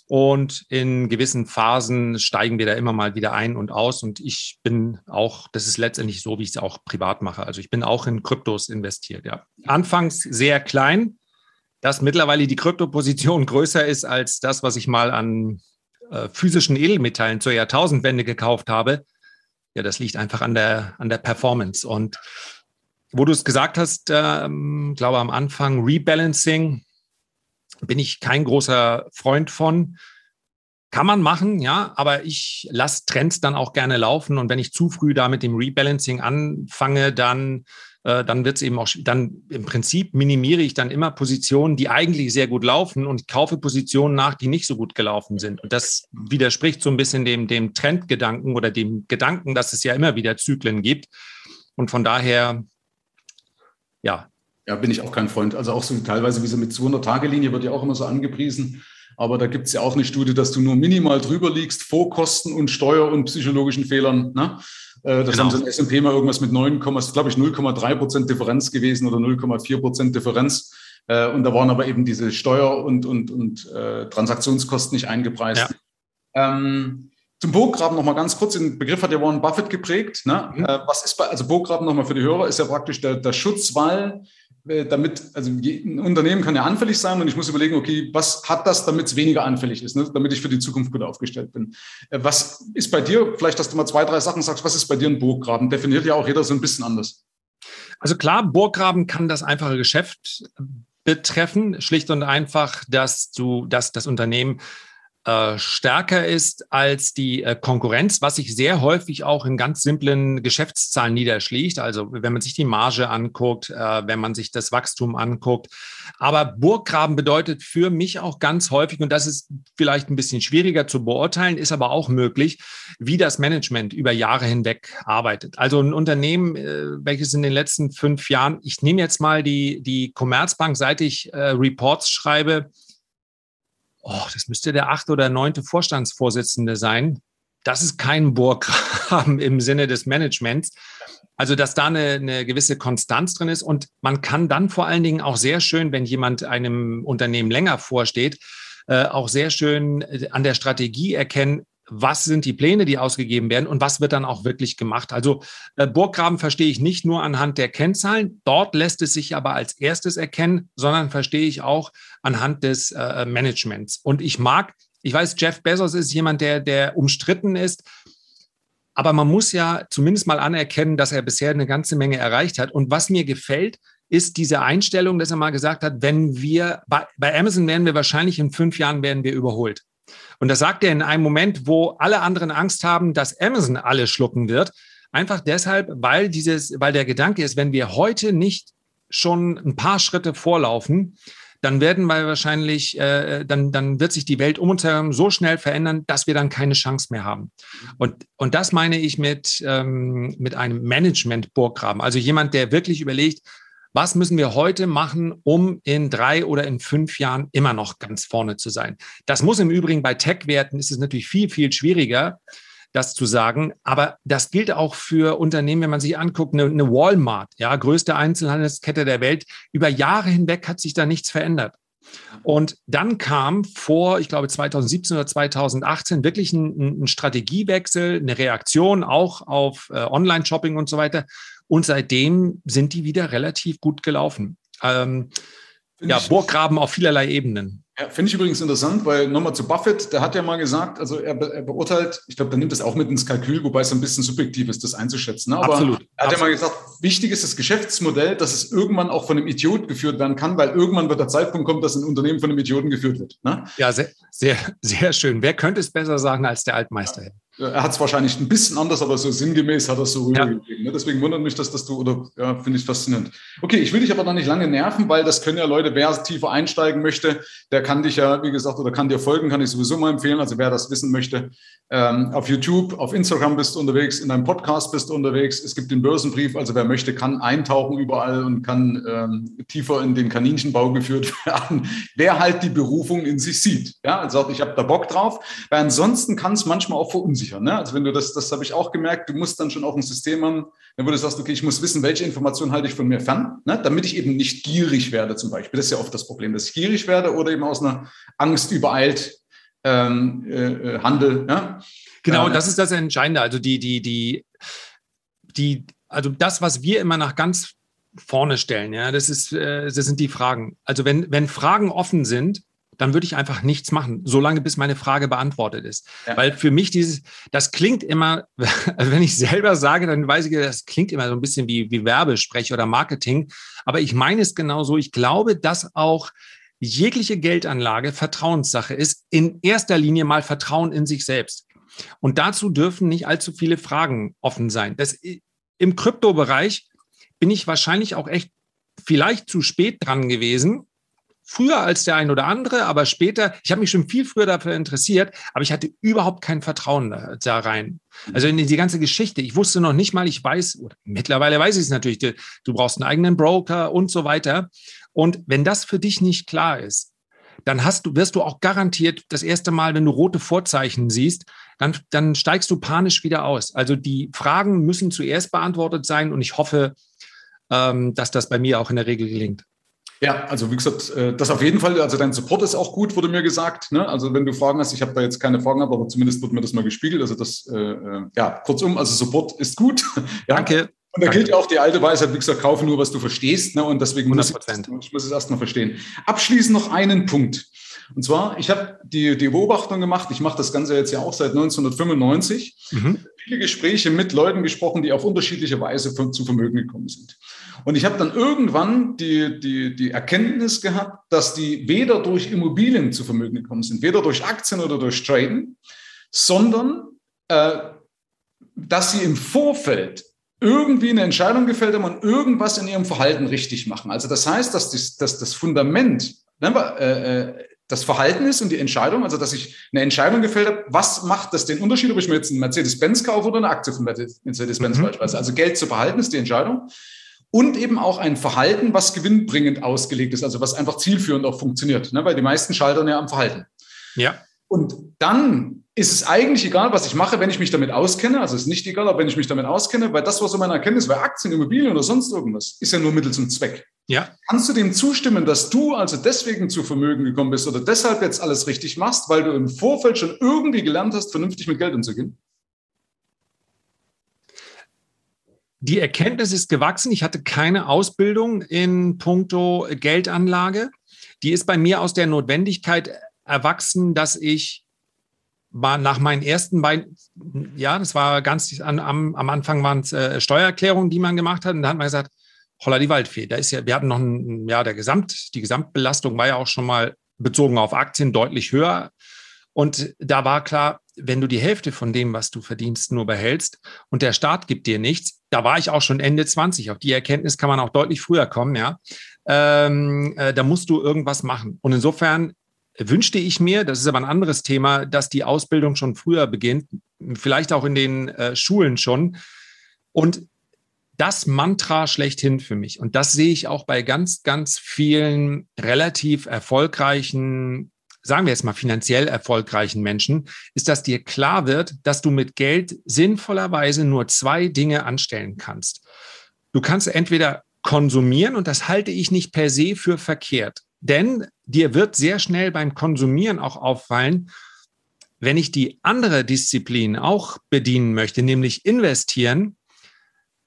Und in gewissen Phasen steigen wir da immer mal wieder ein und aus. Und ich bin auch, das ist letztendlich so, wie ich es auch privat mache. Also ich bin auch in Kryptos investiert. Ja. Anfangs sehr klein, dass mittlerweile die Kryptoposition größer ist als das, was ich mal an physischen Edelmetallen zur Jahrtausendwende gekauft habe, ja, das liegt einfach an der, an der Performance. Und wo du es gesagt hast, ähm, glaube am Anfang, Rebalancing, bin ich kein großer Freund von. Kann man machen, ja, aber ich lasse Trends dann auch gerne laufen. Und wenn ich zu früh da mit dem Rebalancing anfange, dann äh, dann wird es eben auch, dann im Prinzip minimiere ich dann immer Positionen, die eigentlich sehr gut laufen, und kaufe Positionen nach, die nicht so gut gelaufen sind. Und das widerspricht so ein bisschen dem, dem Trendgedanken oder dem Gedanken, dass es ja immer wieder Zyklen gibt. Und von daher, ja. Ja, bin ich auch kein Freund. Also auch so teilweise wie so mit zweihundert-Tage-Linie wird ja auch immer so angepriesen. Aber da gibt es ja auch eine Studie, dass du nur minimal drüber liegst vor Kosten und Steuer und psychologischen Fehlern. Ne? Das genau. Haben sie in S und P mal irgendwas mit neun, glaube ich, null Komma drei Prozent Differenz gewesen oder null Komma vier Prozent Differenz. Und da waren aber eben diese Steuer- und, und, und äh, Transaktionskosten nicht eingepreist. Ja. Ähm, zum Burggraben nochmal ganz kurz. Den Begriff hat ja Warren Buffett geprägt. Ne? Mhm. Äh, was ist bei, also Burggraben nochmal für die Hörer, ist ja praktisch der, der Schutzwall, damit, also ein Unternehmen kann ja anfällig sein und ich muss überlegen, okay, was hat das, damit es weniger anfällig ist, ne? Damit ich für die Zukunft gut aufgestellt bin. Was ist bei dir, vielleicht, dass du mal zwei, drei Sachen sagst, was ist bei dir ein Burggraben? Definiert ja auch jeder so ein bisschen anders. Also klar, Burggraben kann das einfache Geschäft betreffen, schlicht und einfach, dass du, dass das Unternehmen äh, stärker ist als die äh, Konkurrenz, was sich sehr häufig auch in ganz simplen Geschäftszahlen niederschlägt. Also wenn man sich die Marge anguckt, äh, wenn man sich das Wachstum anguckt. Aber Burggraben bedeutet für mich auch ganz häufig, und das ist vielleicht ein bisschen schwieriger zu beurteilen, ist aber auch möglich, wie das Management über Jahre hinweg arbeitet. Also ein Unternehmen, äh, welches in den letzten fünf Jahren, ich nehme jetzt mal die, die Commerzbank, seit ich äh, Reports schreibe, oh, das müsste der achte oder neunte Vorstandsvorsitzende sein. Das ist kein Burggraben im Sinne des Managements. Also, dass da eine, eine gewisse Konstanz drin ist. Und man kann dann vor allen Dingen auch sehr schön, wenn jemand einem Unternehmen länger vorsteht, äh, auch sehr schön an der Strategie erkennen, was sind die Pläne, die ausgegeben werden und was wird dann auch wirklich gemacht. Also äh, Burggraben verstehe ich nicht nur anhand der Kennzahlen, dort lässt es sich aber als erstes erkennen, sondern verstehe ich auch anhand des äh, Managements. Und ich mag, ich weiß, Jeff Bezos ist jemand, der, der umstritten ist, aber man muss ja zumindest mal anerkennen, dass er bisher eine ganze Menge erreicht hat. Und was mir gefällt, ist diese Einstellung, dass er mal gesagt hat, wenn wir, bei, bei Amazon werden wir wahrscheinlich in fünf Jahren werden wir überholt. Und das sagt er in einem Moment, wo alle anderen Angst haben, dass Amazon alle schlucken wird. Einfach deshalb, weil dieses, weil der Gedanke ist, wenn wir heute nicht schon ein paar Schritte vorlaufen, dann werden wir wahrscheinlich, äh, dann, dann wird sich die Welt um uns herum so schnell verändern, dass wir dann keine Chance mehr haben. Und, und das meine ich mit, ähm, mit einem Management-Burggraben. Also jemand, der wirklich überlegt, was müssen wir heute machen, um in drei oder in fünf Jahren immer noch ganz vorne zu sein? Das muss im Übrigen bei Tech-Werten, ist es natürlich viel, viel schwieriger, das zu sagen. Aber das gilt auch für Unternehmen, wenn man sich anguckt, eine, eine Walmart, ja, größte Einzelhandelskette der Welt. Über Jahre hinweg hat sich da nichts verändert. Und dann kam vor, ich glaube, zweitausendsiebzehn oder zweitausendachtzehn wirklich ein, ein Strategiewechsel, eine Reaktion auch auf äh, Online-Shopping und so weiter. Und seitdem sind die wieder relativ gut gelaufen. Ähm, ja, Burggraben auf vielerlei Ebenen. Ja, finde ich übrigens interessant, weil nochmal zu Buffett, der hat ja mal gesagt, also er, be- er beurteilt, ich glaube, der nimmt das auch mit ins Kalkül, wobei es ein bisschen subjektiv ist, das einzuschätzen. Ne? Aber absolut. Er hat absolut. ja mal gesagt, wichtig ist das Geschäftsmodell, dass es irgendwann auch von einem Idiot geführt werden kann, weil irgendwann wird der Zeitpunkt kommen, dass ein Unternehmen von einem Idioten geführt wird. Ne? Ja, sehr, sehr, sehr schön. Wer könnte es besser sagen als der Altmeister? Ja. Er hat es wahrscheinlich ein bisschen anders, aber so sinngemäß hat er es so rübergegeben. Ja. Deswegen wundert mich, dass das du, oder ja, finde ich faszinierend. Okay, ich will dich aber noch nicht lange nerven, weil das können ja Leute, wer tiefer einsteigen möchte, der kann dich ja, wie gesagt, oder kann dir folgen, kann ich sowieso mal empfehlen. Also wer das wissen möchte, ähm, auf YouTube, auf Instagram bist du unterwegs, in deinem Podcast bist du unterwegs. Es gibt den Börsenbrief, also wer möchte, kann eintauchen überall und kann ähm, tiefer in den Kaninchenbau geführt werden. Wer halt die Berufung in sich sieht. Ja, also ich habe da Bock drauf, weil ansonsten kann es manchmal auch verunsichern. Ne? Also wenn du das, das habe ich auch gemerkt, du musst dann schon auch ein System haben, dann würde du sagst, okay, ich muss wissen, welche Informationen halte ich von mir fern, ne? Damit ich eben nicht gierig werde zum Beispiel. Das ist ja oft das Problem, dass ich gierig werde oder eben aus einer Angst übereilt ähm, äh, handel. Ne? Genau, äh, das ist das Entscheidende. Also die, die, die, die, also das, was wir immer nach ganz vorne stellen, ja, das ist, äh, das sind die Fragen. Also wenn, wenn Fragen offen sind, dann würde ich einfach nichts machen, solange bis meine Frage beantwortet ist. Ja. Weil für mich dieses, das klingt immer, also wenn ich selber sage, dann weiß ich, das klingt immer so ein bisschen wie, wie Werbesprech oder Marketing. Aber ich meine es genauso. Ich glaube, dass auch jegliche Geldanlage Vertrauenssache ist. In erster Linie mal Vertrauen in sich selbst. Und dazu dürfen nicht allzu viele Fragen offen sein. Das, im Kryptobereich bin ich wahrscheinlich auch echt vielleicht zu spät dran gewesen. Früher als der ein oder andere, aber später, ich habe mich schon viel früher dafür interessiert, aber ich hatte überhaupt kein Vertrauen da, da rein. Also in die ganze Geschichte, ich wusste noch nicht mal, ich weiß, oder mittlerweile weiß ich es natürlich, du, du brauchst einen eigenen Broker und so weiter. Und wenn das für dich nicht klar ist, dann hast du, wirst du auch garantiert das erste Mal, wenn du rote Vorzeichen siehst, dann, dann steigst du panisch wieder aus. Also die Fragen müssen zuerst beantwortet sein und ich hoffe, ähm, dass das bei mir auch in der Regel gelingt. Ja, also wie gesagt, das auf jeden Fall, also dein Support ist auch gut, wurde mir gesagt, ne? Also wenn du Fragen hast, ich habe da jetzt keine Fragen gehabt, aber zumindest wurde mir das mal gespiegelt, also das, äh, ja, kurzum, also Support ist gut. Ja. Danke. Und da Danke. Gilt ja auch die alte Weisheit, wie gesagt, kaufe nur, was du verstehst, ne? Und deswegen muss ich, ich muss es erstmal verstehen. Abschließend noch einen Punkt. Und zwar, ich habe die, die Beobachtung gemacht, ich mache das Ganze jetzt ja auch seit neunzehnhundertfünfundneunzig, mhm. viele Gespräche mit Leuten gesprochen, die auf unterschiedliche Weise von, zu Vermögen gekommen sind. Und ich habe dann irgendwann die, die, die Erkenntnis gehabt, dass die weder durch Immobilien zu Vermögen gekommen sind, weder durch Aktien oder durch Traden, sondern äh, dass sie im Vorfeld irgendwie eine Entscheidung gefällt haben und irgendwas in ihrem Verhalten richtig machen. Also das heißt, dass, die, dass das Fundament, ne, äh, das Verhalten ist und die Entscheidung, also dass ich eine Entscheidung gefällt habe, was macht das den Unterschied, ob ich mir jetzt einen Mercedes-Benz kaufe oder eine Aktie von Mercedes-Benz mhm. beispielsweise. Also Geld zu behalten ist die Entscheidung. Und eben auch ein Verhalten, was gewinnbringend ausgelegt ist, also was einfach zielführend auch funktioniert, ne? Weil die meisten scheitern ja am Verhalten. Ja. Und dann ist es eigentlich egal, was ich mache, wenn ich mich damit auskenne. Also es ist nicht egal, ob wenn ich mich damit auskenne, weil das war so meine Erkenntnis, weil Aktien, Immobilien oder sonst irgendwas ist ja nur Mittel zum Zweck. Ja. Kannst du dem zustimmen, dass du also deswegen zu Vermögen gekommen bist oder deshalb jetzt alles richtig machst, weil du im Vorfeld schon irgendwie gelernt hast, vernünftig mit Geld umzugehen? Die Erkenntnis ist gewachsen. Ich hatte keine Ausbildung in puncto Geldanlage. Die ist bei mir aus der Notwendigkeit erwachsen, dass ich nach meinen ersten beiden, ja, das war ganz, am, am Anfang waren es äh, Steuererklärungen, die man gemacht hat. Und da hat man gesagt, holla die Waldfee, da ist ja, wir hatten noch ein, ja, der Gesamt, die Gesamtbelastung war ja auch schon mal bezogen auf Aktien deutlich höher. Und da war klar, wenn du die Hälfte von dem, was du verdienst, nur behältst und der Staat gibt dir nichts, da war ich auch schon Ende zwanzig. Auf die Erkenntnis kann man auch deutlich früher kommen, ja. Ähm, äh, da musst du irgendwas machen. Und insofern wünschte ich mir, das ist aber ein anderes Thema, dass die Ausbildung schon früher beginnt, vielleicht auch in den äh, Schulen schon. Und das Mantra schlechthin für mich. Und das sehe ich auch bei ganz, ganz vielen relativ erfolgreichen, sagen wir jetzt mal finanziell erfolgreichen Menschen, ist, dass dir klar wird, dass du mit Geld sinnvollerweise nur zwei Dinge anstellen kannst. Du kannst entweder konsumieren, und das halte ich nicht per se für verkehrt, denn dir wird sehr schnell beim Konsumieren auch auffallen, wenn ich die andere Disziplin auch bedienen möchte, nämlich investieren,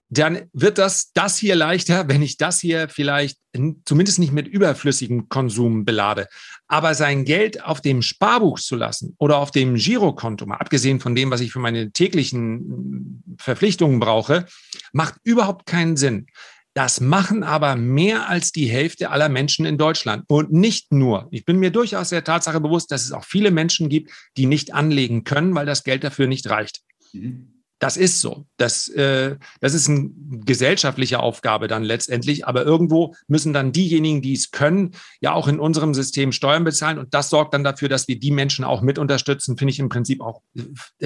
dann wird das, das hier leichter, wenn ich das hier vielleicht zumindest nicht mit überflüssigem Konsum belade. Aber sein Geld auf dem Sparbuch zu lassen oder auf dem Girokonto, mal abgesehen von dem, was ich für meine täglichen Verpflichtungen brauche, macht überhaupt keinen Sinn. Das machen aber mehr als die Hälfte aller Menschen in Deutschland. Und nicht nur. Ich bin mir durchaus der Tatsache bewusst, dass es auch viele Menschen gibt, die nicht anlegen können, weil das Geld dafür nicht reicht. Mhm. Das ist so. Das, äh, das ist eine gesellschaftliche Aufgabe dann letztendlich. Aber irgendwo müssen dann diejenigen, die es können, ja auch in unserem System Steuern bezahlen. Und das sorgt dann dafür, dass wir die Menschen auch mit unterstützen. Finde ich im Prinzip auch,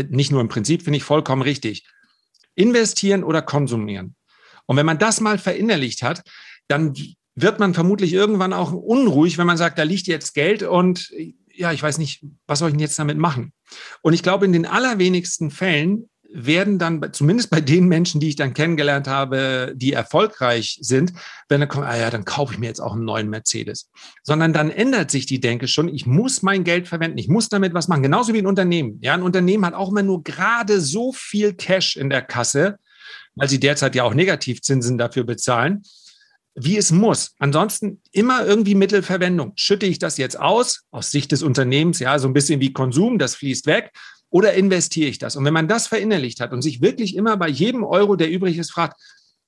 nicht nur im Prinzip, finde ich vollkommen richtig. Investieren oder konsumieren. Und wenn man das mal verinnerlicht hat, dann wird man vermutlich irgendwann auch unruhig, wenn man sagt, da liegt jetzt Geld und ja, ich weiß nicht, was soll ich denn jetzt damit machen? Und ich glaube, in den allerwenigsten Fällen werden dann, zumindest bei den Menschen, die ich dann kennengelernt habe, die erfolgreich sind, wenn dann kommt, ah ja, dann kaufe ich mir jetzt auch einen neuen Mercedes. Sondern dann ändert sich die Denke schon, ich muss mein Geld verwenden, ich muss damit was machen. Genauso wie ein Unternehmen. Ja, ein Unternehmen hat auch immer nur gerade so viel Cash in der Kasse, weil sie derzeit ja auch Negativzinsen dafür bezahlen, wie es muss. Ansonsten immer irgendwie Mittelverwendung. Schütte ich das jetzt aus, aus Sicht des Unternehmens, ja, so ein bisschen wie Konsum, das fließt weg, oder investiere ich das? Und wenn man das verinnerlicht hat und sich wirklich immer bei jedem Euro, der übrig ist, fragt,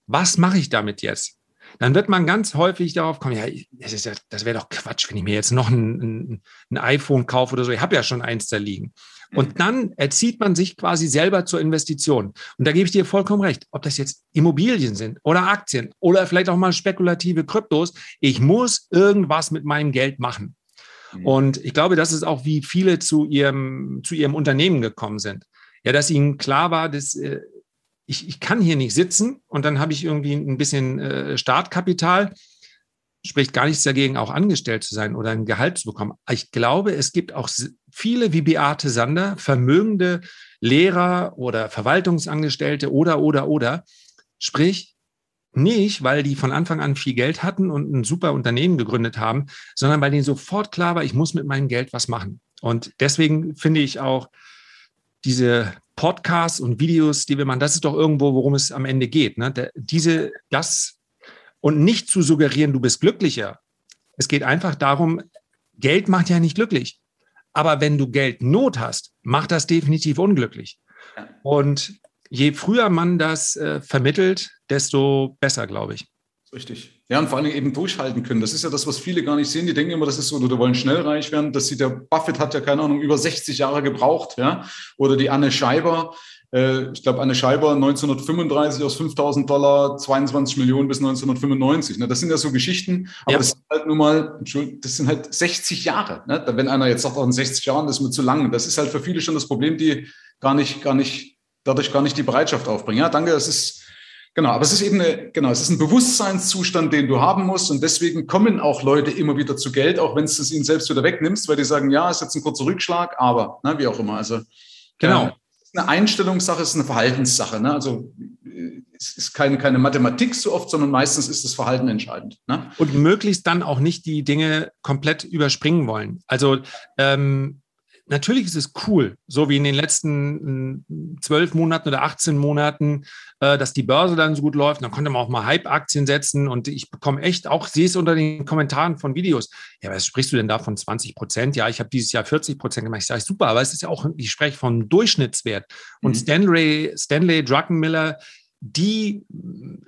was mache ich damit jetzt? dann wird man ganz häufig darauf kommen, ja, das, ist ja, das wäre doch Quatsch, wenn ich mir jetzt noch ein, ein, ein iPhone kaufe oder so. Ich habe ja schon eins da liegen. Und dann erzieht man sich quasi selber zur Investition. Und da gebe ich dir vollkommen recht, ob das jetzt Immobilien sind oder Aktien oder vielleicht auch mal spekulative Kryptos. Ich muss irgendwas mit meinem Geld machen. Und ich glaube, das ist auch, wie viele zu ihrem, zu ihrem Unternehmen gekommen sind. Ja, dass ihnen klar war, dass äh, ich, ich kann hier nicht sitzen und dann habe ich irgendwie ein bisschen äh, Startkapital. Spricht gar nichts dagegen, auch angestellt zu sein oder ein Gehalt zu bekommen. Ich glaube, es gibt auch viele wie Beate Sander, vermögende Lehrer oder Verwaltungsangestellte oder, oder, oder. Sprich, nicht, weil die von Anfang an viel Geld hatten und ein super Unternehmen gegründet haben, sondern weil denen sofort klar war, ich muss mit meinem Geld was machen. Und deswegen finde ich auch diese Podcasts und Videos, die wir machen, das ist doch irgendwo, worum es am Ende geht. Ne? Diese, das und nicht zu suggerieren, du bist glücklicher. Es geht einfach darum, Geld macht ja nicht glücklich. Aber wenn du Geldnot hast, macht das definitiv unglücklich. Und je früher man das äh, vermittelt, desto besser, glaube ich. Richtig. Ja, und vor allem eben durchhalten können. Das ist ja das, was viele gar nicht sehen. Die denken immer, das ist so, oder wollen schnell reich werden. Das sieht der Buffett, hat ja keine Ahnung, über sechzig Jahre gebraucht. Ja? Oder die Anne Scheiber. Äh, ich glaube, Anne Scheiber neunzehnhundertfünfunddreißig aus fünftausend Dollar, zweiundzwanzig Millionen bis neunzehnhundertfünfundneunzig. Ne? Das sind ja so Geschichten. Aber ja, das sind halt nur mal, Entschuldigung, das sind halt sechzig Jahre. Ne? Wenn einer jetzt sagt, oh, in sechzig Jahren, das ist mir zu lang. Das ist halt für viele schon das Problem, die gar nicht, gar nicht, dadurch gar nicht die Bereitschaft aufbringen. Ja, danke, das ist, genau, aber es ist eben eine, genau, es ist ein Bewusstseinszustand, den du haben musst, und deswegen kommen auch Leute immer wieder zu Geld, auch wenn du es ihnen selbst wieder wegnimmst, weil die sagen, ja, ist jetzt ein kurzer Rückschlag, aber, ne, wie auch immer, also, genau. Ja, es ist eine Einstellungssache, es ist eine Verhaltenssache, ne, also, es ist keine, keine Mathematik so oft, sondern meistens ist das Verhalten entscheidend, ne. Und möglichst dann auch nicht die Dinge komplett überspringen wollen, also, ähm, natürlich ist es cool, so wie in den letzten zwölf Monaten oder achtzehn Monaten, dass die Börse dann so gut läuft. Dann konnte man auch mal Hype-Aktien setzen, und ich bekomme echt auch, sehe es unter den Kommentaren von Videos. Ja, was sprichst du denn da von zwanzig Prozent? Ja, ich habe dieses Jahr vierzig Prozent gemacht. Ich sage, super, aber es ist ja auch, ich spreche vom Durchschnittswert. Und mhm. Stanley, Stanley Druckenmiller, die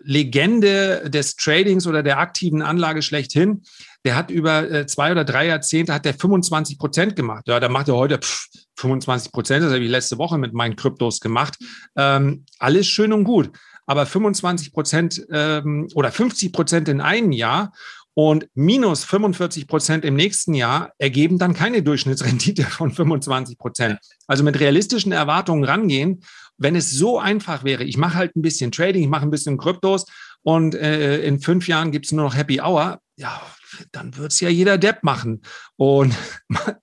Legende des Tradings oder der aktiven Anlage schlechthin, der hat über zwei oder drei Jahrzehnte hat der fünfundzwanzig Prozent gemacht. Ja, da macht er heute pff, fünfundzwanzig Prozent. Das habe ich letzte Woche mit meinen Kryptos gemacht. Ähm, alles schön und gut, aber fünfundzwanzig Prozent ähm, oder fünfzig Prozent in einem Jahr und minus fünfundvierzig Prozent im nächsten Jahr ergeben dann keine Durchschnittsrendite von fünfundzwanzig Prozent. Also mit realistischen Erwartungen rangehen. Wenn es so einfach wäre, ich mache halt ein bisschen Trading, ich mache ein bisschen Kryptos und äh, in fünf Jahren gibt es nur noch Happy Hour, ja, dann wird es ja jeder Depp machen. Und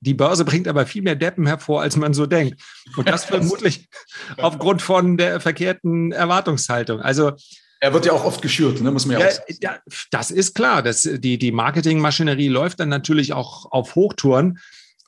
die Börse bringt aber viel mehr Deppen hervor, als man so denkt. Und das vermutlich aufgrund von der verkehrten Erwartungshaltung. Also er wird ja auch oft geschürt, ne? Muss man ja auch sagen. Ja, das ist klar. Das, die, die Marketingmaschinerie läuft dann natürlich auch auf Hochtouren.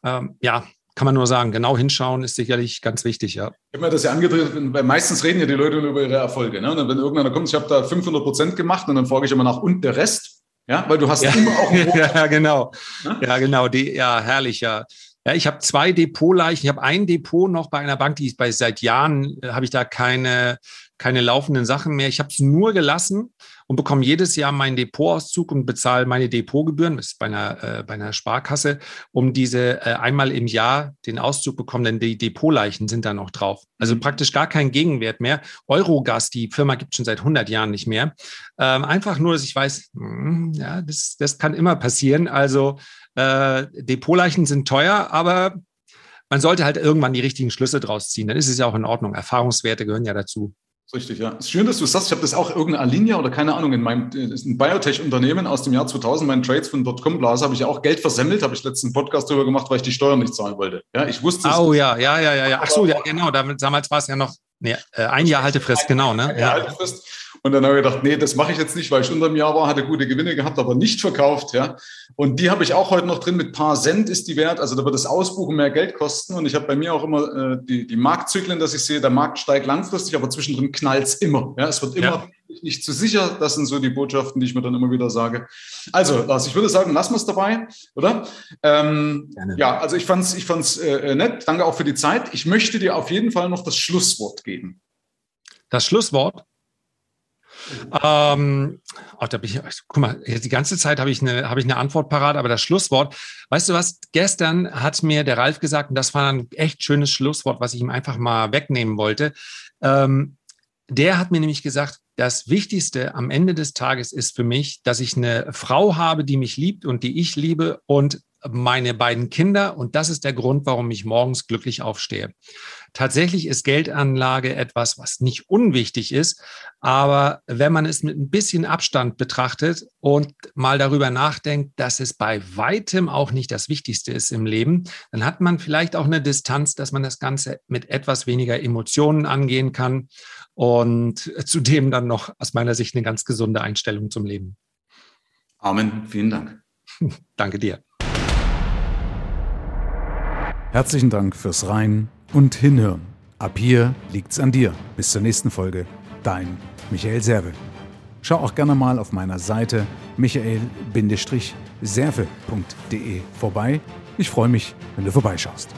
Ähm, ja, kann man nur sagen, genau hinschauen ist sicherlich ganz wichtig, ja. Ich habe mir das ja angedreht, weil meistens reden ja die Leute über ihre Erfolge. Ne? Und wenn irgendeiner kommt, ich habe da fünfhundert Prozent gemacht, und dann frage ich immer nach, und der Rest? Ja, weil du hast ja immer auch einen Rot- Ja, genau. Ne? Ja, genau. Die, ja, herrlich, ja. Ja, ich habe zwei Depotleichen. Ich habe ein Depot noch bei einer Bank, die ich bei seit Jahren, äh, habe ich da keine, keine laufenden Sachen mehr. Ich habe es nur gelassen und bekomme jedes Jahr meinen Depotauszug und bezahle meine Depotgebühren, das ist bei einer, äh, bei einer Sparkasse, um diese äh, einmal im Jahr den Auszug bekommen, denn die Depotleichen sind da noch drauf. Also praktisch gar kein Gegenwert mehr. Eurogas, die Firma gibt es schon seit hundert Jahren nicht mehr. Ähm, einfach nur, dass ich weiß, mh, ja, das, das kann immer passieren. Also Äh, Depotleichen sind teuer, aber man sollte halt irgendwann die richtigen Schlüsse draus ziehen. Dann ist es ja auch in Ordnung. Erfahrungswerte gehören ja dazu. Richtig, ja. Es ist schön, dass du es sagst. Ich habe das auch irgendeine Alinea oder keine Ahnung. In meinem Biotech-Unternehmen aus dem Jahr zweitausend, meinen Trades von Dotcom-Blase, habe ich ja auch Geld versemmelt. Habe ich letzten Podcast darüber gemacht, weil ich die Steuern nicht zahlen wollte. Ja, ich wusste es. Oh ja, ja, ja, ja, ja. Ach so, ja, genau. Damals war es ja noch nee, ein Jahr Haltefrist, genau, ne? Ja, Haltefrist. Und dann habe ich gedacht, nee, das mache ich jetzt nicht, weil ich unter dem Jahr war, hatte gute Gewinne gehabt, aber nicht verkauft, ja. Und die habe ich auch heute noch drin, mit paar Cent ist die wert, also da wird das Ausbuchen mehr Geld kosten. Und ich habe bei mir auch immer äh, die, die Marktzyklen, dass ich sehe, der Markt steigt langfristig, aber zwischendrin knallt es immer, ja. Es wird immer ja. nicht zu sicher, das sind so die Botschaften, die ich mir dann immer wieder sage. Also, Lars, ich würde sagen, lassen wir es dabei, oder? Ähm, ja, also ich fand es ich fand's, äh, nett, danke auch für die Zeit. Ich möchte dir auf jeden Fall noch das Schlusswort geben. Das Schlusswort? Ähm, oh, da bin ich, guck mal, die ganze Zeit habe ich eine, habe ich eine Antwort parat, aber das Schlusswort, weißt du was, gestern hat mir der Ralf gesagt, und das war ein echt schönes Schlusswort, was ich ihm einfach mal wegnehmen wollte. Ähm, der hat mir nämlich gesagt, das Wichtigste am Ende des Tages ist für mich, dass ich eine Frau habe, die mich liebt und die ich liebe und meine beiden Kinder. Und das ist der Grund, warum ich morgens glücklich aufstehe. Tatsächlich ist Geldanlage etwas, was nicht unwichtig ist. Aber wenn man es mit ein bisschen Abstand betrachtet und mal darüber nachdenkt, dass es bei weitem auch nicht das Wichtigste ist im Leben, dann hat man vielleicht auch eine Distanz, dass man das Ganze mit etwas weniger Emotionen angehen kann und zudem dann noch aus meiner Sicht eine ganz gesunde Einstellung zum Leben. Amen. Vielen Dank. Danke dir. Herzlichen Dank fürs Rein und Hinhören. Ab hier liegt's an dir. Bis zur nächsten Folge. Dein Michael Serve. Schau auch gerne mal auf meiner Seite michael Bindestrich serve Punkt de vorbei. Ich freue mich, wenn du vorbeischaust.